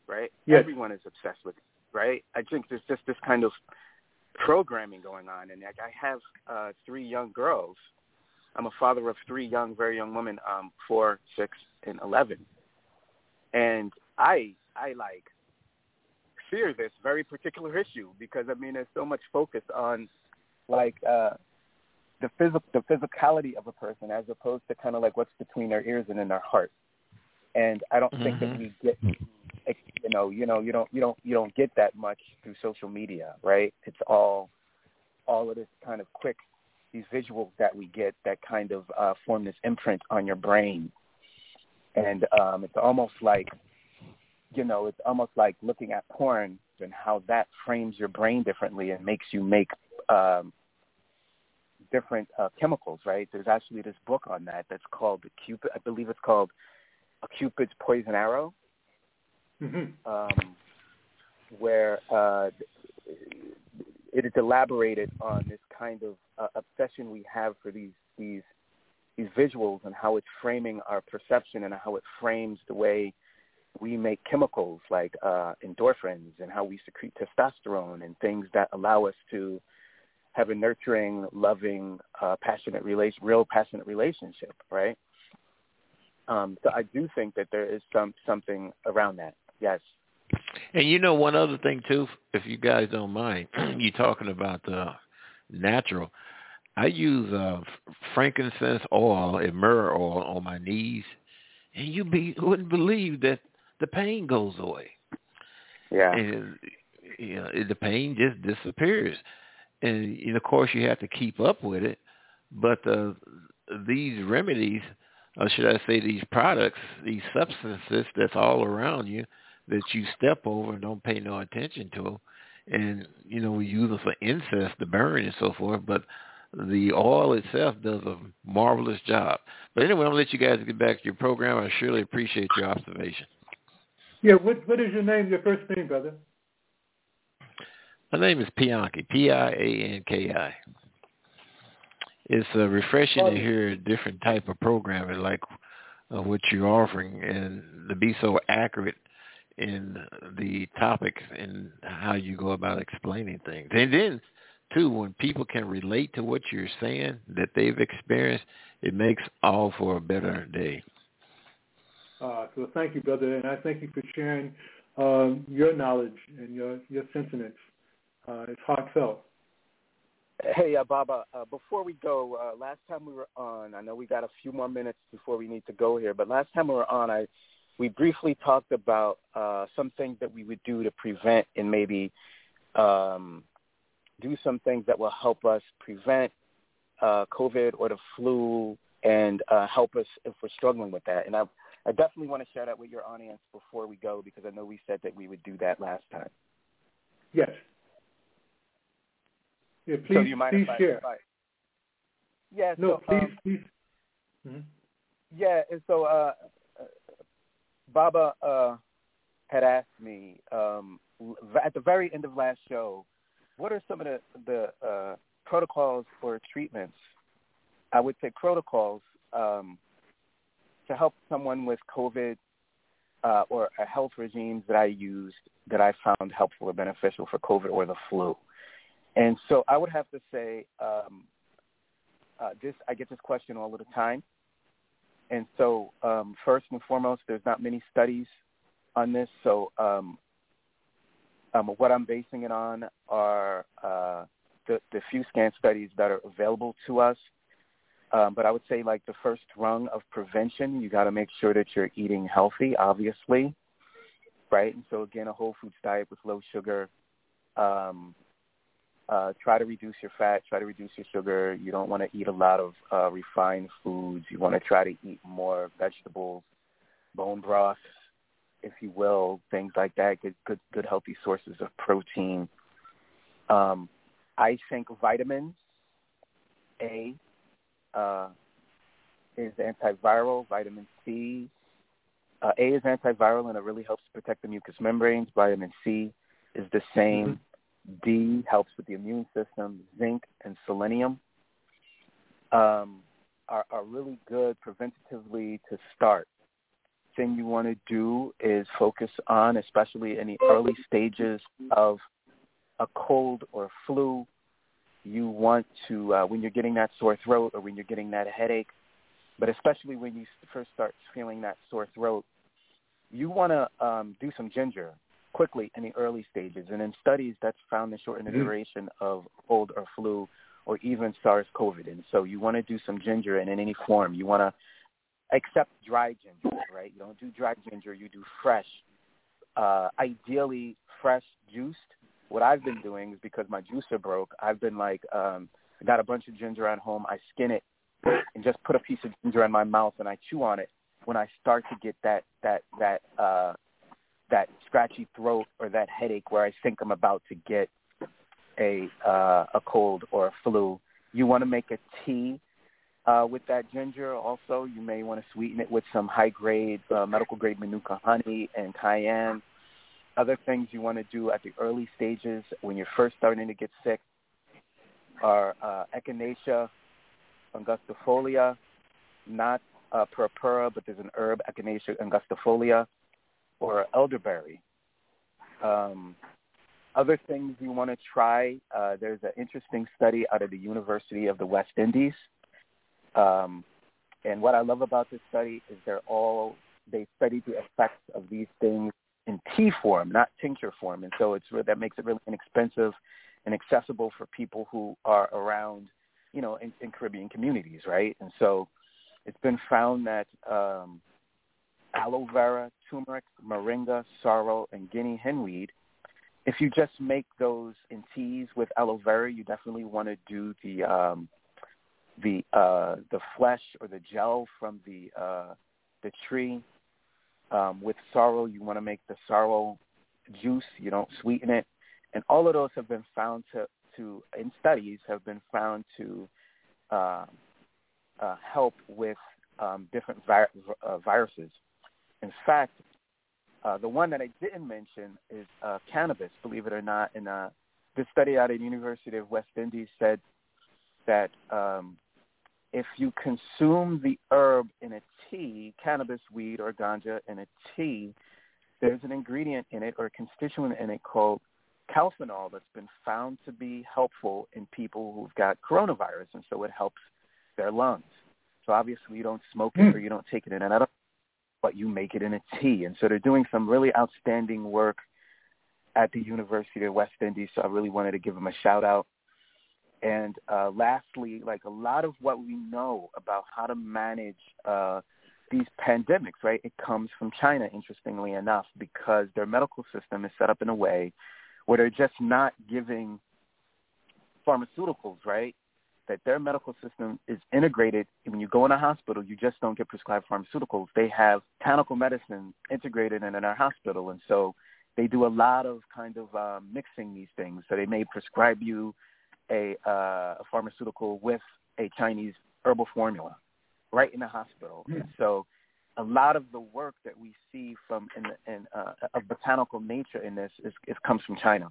right? Yes. Everyone is obsessed with it, right? I think there's just this kind of programming going on. And like, I have 3 young girls. I'm a father of 3 very young women, 4, 6, and 11. And I like fear this very particular issue because, I mean, there's so much focus on like the physicality of a person as opposed to kind of like what's between their ears and in their heart. And I don't think that we get, you don't get that much through social media, right? It's all of this kind of quick, these visuals that we get that kind of form this imprint on your brain. And it's almost like, you know, it's almost like looking at porn and how that frames your brain differently and makes you make different chemicals, right? There's actually this book on that that's called the Cupid. I believe it's called A Cupid's Poison Arrow, where it is elaborated on this kind of obsession we have for these visuals and how it's framing our perception and how it frames the way we make chemicals like endorphins and how we secrete testosterone and things that allow us to have a nurturing, loving, passionate relationship, right? So I do think that there is something around that, yes. And you know, one other thing too, if you guys don't mind, you're talking about the natural. I use frankincense oil and myrrh oil on my knees, and wouldn't believe that the pain goes away. Yeah. And, you know, the pain just disappears. And, of course, you have to keep up with it. But these remedies, or should I say these products, these substances that's all around you that you step over and don't pay no attention to. And, you know, we use them for incense, the burn and so forth. But the oil itself does a marvelous job. But anyway, I'm going to let you guys get back to your program. I surely appreciate your observation. Yeah, what is your name, your first name, brother? My name is Pianki, Pianki. It's refreshing to hear a different type of programming like what you're offering, and to be so accurate in the topics and how you go about explaining things. And then, too, when people can relate to what you're saying that they've experienced, it makes all for a better day. So thank you, brother, and I thank you for sharing your knowledge and your sentiments. It's heartfelt. Hey, Baba, before we go, last time we were on, I know we got a few more minutes before we need to go here, but last time we were on, we briefly talked about some things that we would do to prevent and maybe do some things that will help us prevent COVID or the flu and help us if we're struggling with that. And I definitely want to share that with your audience before we go, because I know we said that we would do that last time. Yes. Yeah, please, so do you mind please share. Yeah, no, so, please. Mm-hmm. Yeah, and so Baba had asked me at the very end of last show, what are some of the protocols or treatments, I would say protocols, to help someone with COVID or a health regime that I used that I found helpful or beneficial for COVID or the flu. And so I would have to say I get this question all of the time. And so first and foremost, there's not many studies on this. So what I'm basing it on are the few scan studies that are available to us. But I would say like the first rung of prevention, you got to make sure that you're eating healthy, obviously, right? And so, again, a whole foods diet with low sugar. Try to reduce your fat. Try to reduce your sugar. You don't want to eat a lot of refined foods. You want to try to eat more vegetables, bone broth, if you will, things like that, good healthy sources of protein. I think vitamins, A, is antiviral, vitamin C. A is antiviral, and it really helps protect the mucous membranes. Vitamin C is the same. Mm-hmm. D helps with the immune system. Zinc and selenium are really good preventatively to start. Thing you want to do is focus on, especially in the early stages of a cold or flu, you want to, when you're getting that sore throat or when you're getting that headache, but especially when you first start feeling that sore throat, you want to do some ginger quickly in the early stages. And in studies, that's found to shorten the duration of cold or flu or even SARS-CoV-2. And so you want to do some ginger in any form. You want to, except dry ginger, right? You don't do dry ginger. You do fresh, ideally fresh juiced. What I've been doing is because my juicer broke, I've been like, I got a bunch of ginger at home. I skin it and just put a piece of ginger in my mouth and I chew on it when I start to get that scratchy throat or that headache where I think I'm about to get a cold or a flu. You want to make a tea with that ginger. Also, you may want to sweeten it with some high-grade, medical-grade Manuka honey and cayenne. Other things you want to do at the early stages when you're first starting to get sick are Echinacea angustifolia, not purpura, but there's an herb, Echinacea angustifolia, or elderberry. Other things you want to try, there's an interesting study out of the University of the West Indies. And what I love about this study is they study the effects of these things in tea form, not tincture form. And so that makes it really inexpensive and accessible for people who are around, you know, in Caribbean communities, right? And so it's been found that aloe vera, turmeric, moringa, sorrel, and guinea henweed, if you just make those in teas with aloe vera, you definitely want to do the flesh or the gel from the tree. With sorrel, you want to make the sorrel juice. You don't sweeten it. And all of those have been found to in studies, have been found to help with different viruses. In fact, the one that I didn't mention is cannabis, believe it or not. And This study out at the University of West Indies said that if you consume the herb in a tea, cannabis, weed, or ganja in a tea, there's an ingredient in it or a constituent in it called calphenol that's been found to be helpful in people who've got coronavirus, and so it helps their lungs. So obviously you don't smoke it or you don't take it in another, but you make it in a tea. And so they're doing some really outstanding work at the University of West Indies, so I really wanted to give them a shout-out. And lastly, like a lot of what we know about how to manage these pandemics, right, it comes from China, interestingly enough, because their medical system is set up in a way where they're just not giving pharmaceuticals, right, that their medical system is integrated. When you go in a hospital, you just don't get prescribed pharmaceuticals. They have botanical medicine integrated in our hospital, and so they do a lot of kind of mixing these things. So they may prescribe you a pharmaceutical with a Chinese herbal formula right in the hospital. Mm. And so a lot of the work that we see from of botanical nature in this is comes from China.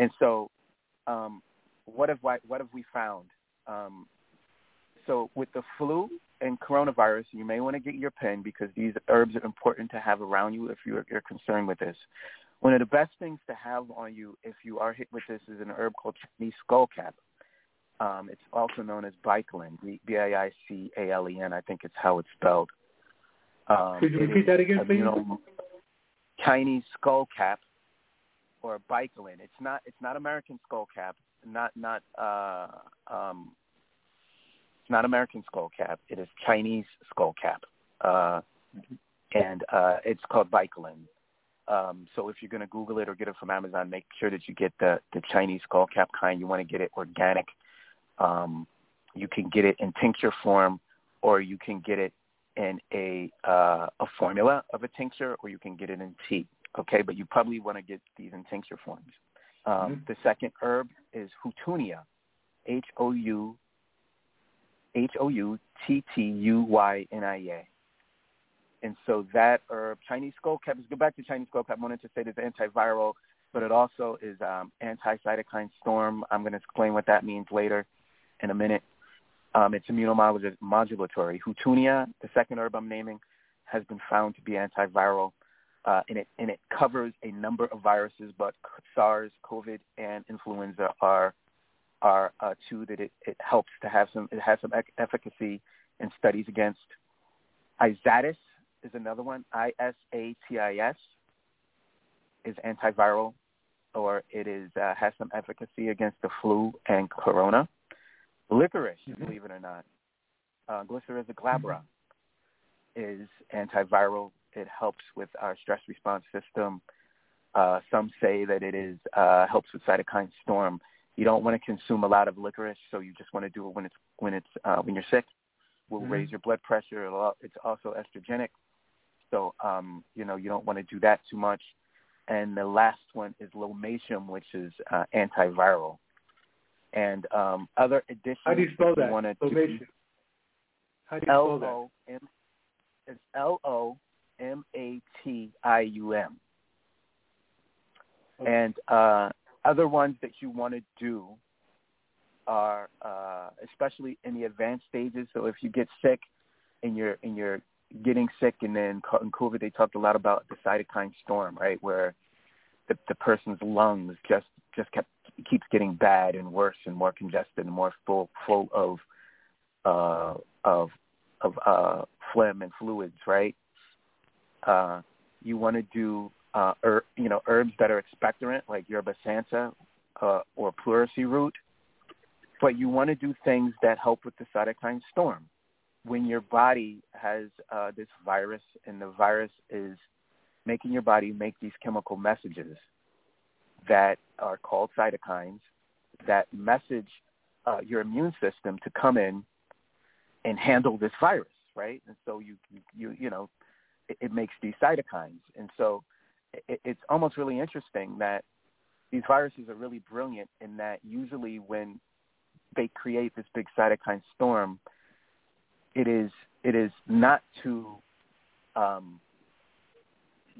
And so what have we found? So with the flu and coronavirus, you may want to get your pen because these herbs are important to have around you if you're concerned with this. One of the best things to have on you if you are hit with this is an herb called Chinese skullcap. It's also known as baicalin, B-A-I-C-A-L-E-N, I think it's how it's spelled. Could you repeat that again, please? Chinese skullcap or baicalin. It's not American skullcap, not American skullcap. It is Chinese skullcap, and it's called baicalin. So if you're going to Google it or get it from Amazon, make sure that you get the Chinese skullcap kind. You want to get it organic. You can get it in tincture form, or you can get it in a formula of a tincture, or you can get it in tea. Okay, but you probably want to get these in tincture forms. The second herb is Houttuynia, H-O-U-T-T-U-Y-N-I-A. And so that herb, Chinese skullcap, let's go back to Chinese skullcap. I wanted to say it's antiviral, but it also is anti-cytokine storm. I'm going to explain what that means later in a minute. It's immunomodulatory. Houttuynia, the second herb I'm naming, has been found to be antiviral, and it covers a number of viruses, but SARS, COVID, and influenza are two that it helps to have some. It has some efficacy in studies against. Isatis is another one. I-S-A-T-I-S is antiviral, or it is has some efficacy against the flu and corona. Licorice, believe it or not, glycyrrhiza glabra is antiviral. It helps with our stress response system. Some say that it is helps with cytokine storm. You don't want to consume a lot of licorice, so you just want to do it when you're sick. Will raise your blood pressure. It's also estrogenic, so you don't want to do that too much. And the last one is Lomatium, which is antiviral. And other additions. How do you spell that? Lomatium. How do you spell that? It's L-O-M-A-T-I-U-M. Okay. And other ones that you want to do are especially in the advanced stages. So if you get sick and you're getting sick, and then in COVID they talked a lot about the cytokine storm, right, where the person's lungs just keeps getting bad and worse and more congested and more full of phlegm and fluids, right? You want to do herbs that are expectorant, like Yerba Santa or pleurisy root. But you want to do things that help with the cytokine storm. When your body has this virus, and the virus is making your body make these chemical messages that are called cytokines, that message your immune system to come in and handle this virus, right? And so it makes these cytokines. And so it's almost really interesting that these viruses are really brilliant in that usually when they create this big cytokine storm, it is not to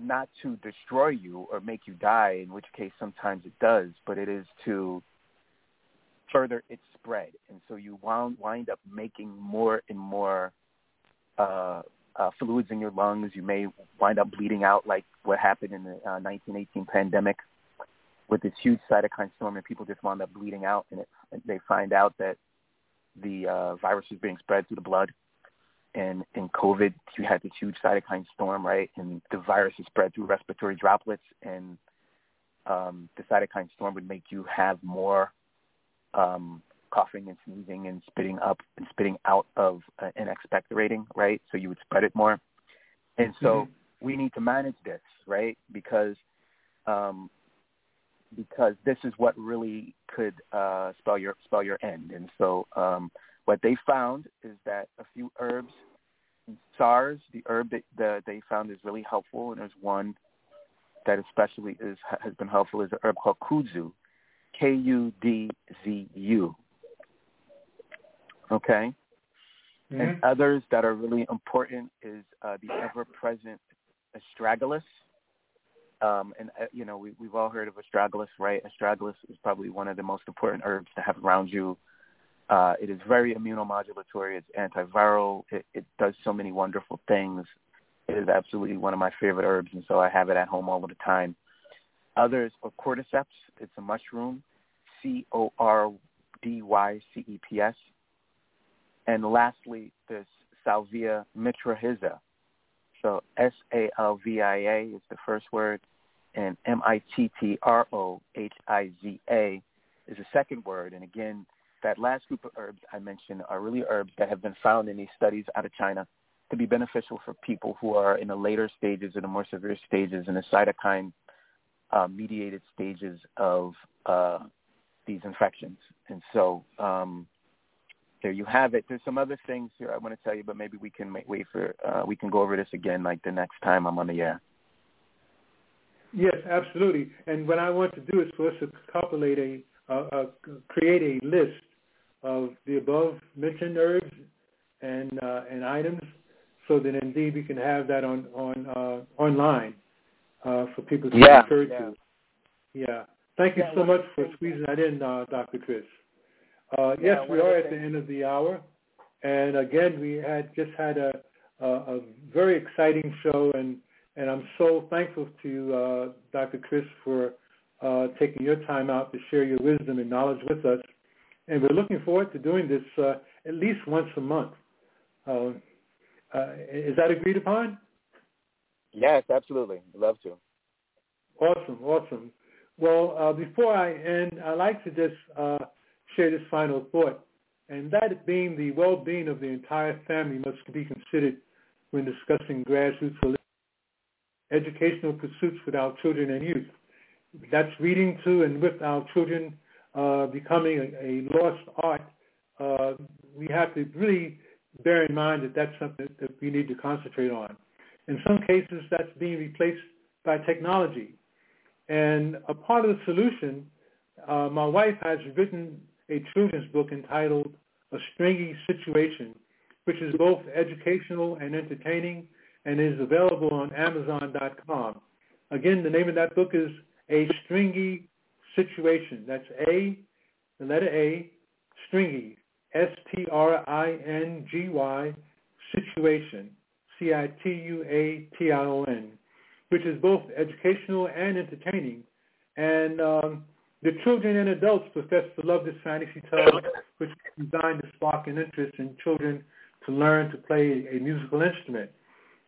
not to destroy you or make you die, in which case sometimes it does, but it is to further its spread. And so you wind up making more and more fluids in your lungs. You may wind up bleeding out like what happened in the 1918 pandemic with this huge cytokine storm, and people just wound up bleeding out, and they find out that the virus is being spread through the blood. And in COVID, you had this huge cytokine storm, right? And the virus is spread through respiratory droplets, and the cytokine storm would make you have more coughing and sneezing and spitting out of and expectorating, right? So you would spread it more. And so we need to manage this, right? Because this is what really could spell your end. And so what they found is that a few herbs, SARS, the herb that they found is really helpful, and there's one that especially has been helpful, is an herb called kudzu, Kudzu. Okay? Mm-hmm. And others that are really important is the ever-present astragalus. We've all heard of astragalus, right? Astragalus is probably one of the most important herbs to have around you. It is very immunomodulatory. It's antiviral. It does so many wonderful things. It is absolutely one of my favorite herbs, and so I have it at home all of the time. Others are cordyceps. It's a mushroom, cordyceps. And lastly, there's salvia mitrahiza. So salvia is the first word, and mittrohiza is the second word. And again, that last group of herbs I mentioned are really herbs that have been found in these studies out of China to be beneficial for people who are in the later stages or the more severe stages and the cytokine-mediated stages of these infections. And so there you have it. There's some other things here I want to tell you, but maybe we can we can go over this again like the next time I'm on the air. Yes, absolutely. And what I want to do is for us to create a list of the above-mentioned herbs and items, so that indeed we can have that on online for people to refer to. Yeah. Thank you so much for squeezing that in, Dr. Chris. Yes, we are at the end of the hour, and again, we had a very exciting show, and I'm so thankful to Dr. Chris for taking your time out to share your wisdom and knowledge with us, and we're looking forward to doing this at least once a month. Is that agreed upon? Yes, absolutely. Love to. Awesome. Well, before I end, I like to just share this final thought, and that being the well-being of the entire family must be considered when discussing grassroots educational pursuits with our children and youth. That's reading to and with our children becoming a lost art. We have to really bear in mind that that's something that we need to concentrate on. In some cases, that's being replaced by technology. And a part of the solution, my wife has written a children's book entitled A Stringy Situation, which is both educational and entertaining and is available on Amazon.com. Again, the name of that book is A Stringy Situation. That's the letter A, stringy, S-T-R-I-N-G-Y, situation, C-I-T-U-A-T-I-O-N, which is both educational and entertaining. And the children and adults profess to love this fantasy tale, which is designed to spark an interest in children to learn to play a musical instrument.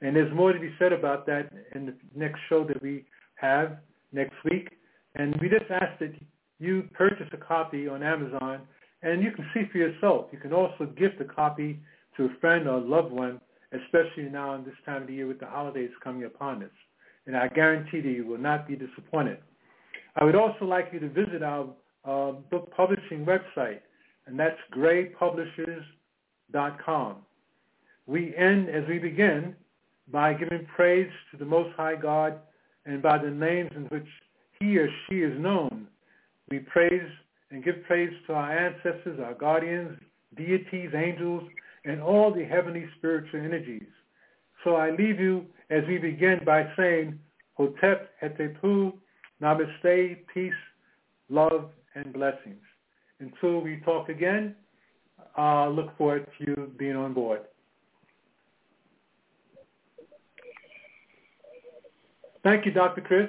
And there's more to be said about that in the next show that we have next week. And we just ask that you purchase a copy on Amazon, and you can see for yourself. You can also gift a copy to a friend or a loved one, especially now in this time of the year with the holidays coming upon us. And I guarantee that you will not be disappointed. I would also like you to visit our book publishing website, and that's graypublishers.com. We end as we begin by giving praise to the Most High God and by the names in which he or she is known. We praise and give praise to our ancestors, our guardians, deities, angels, and all the heavenly spiritual energies. So I leave you as we begin by saying, Hotep Hetepu, Namaste, peace, love, and blessings. Until we talk again, look forward to you being on board. Thank you, Dr. Chris.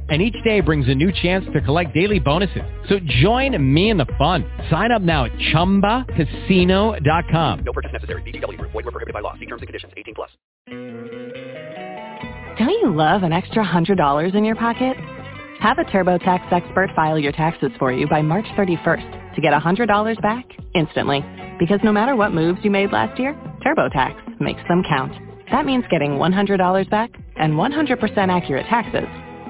And each day brings a new chance to collect daily bonuses. So join me in the fun. Sign up now at ChumbaCasino.com. No purchase necessary. VGW. Void where prohibited by law. See terms and conditions. 18 plus. Don't you love an extra $100 in your pocket? Have a TurboTax expert file your taxes for you by March 31st to get $100 back instantly. Because no matter what moves you made last year, TurboTax makes them count. That means getting $100 back and 100% accurate taxes.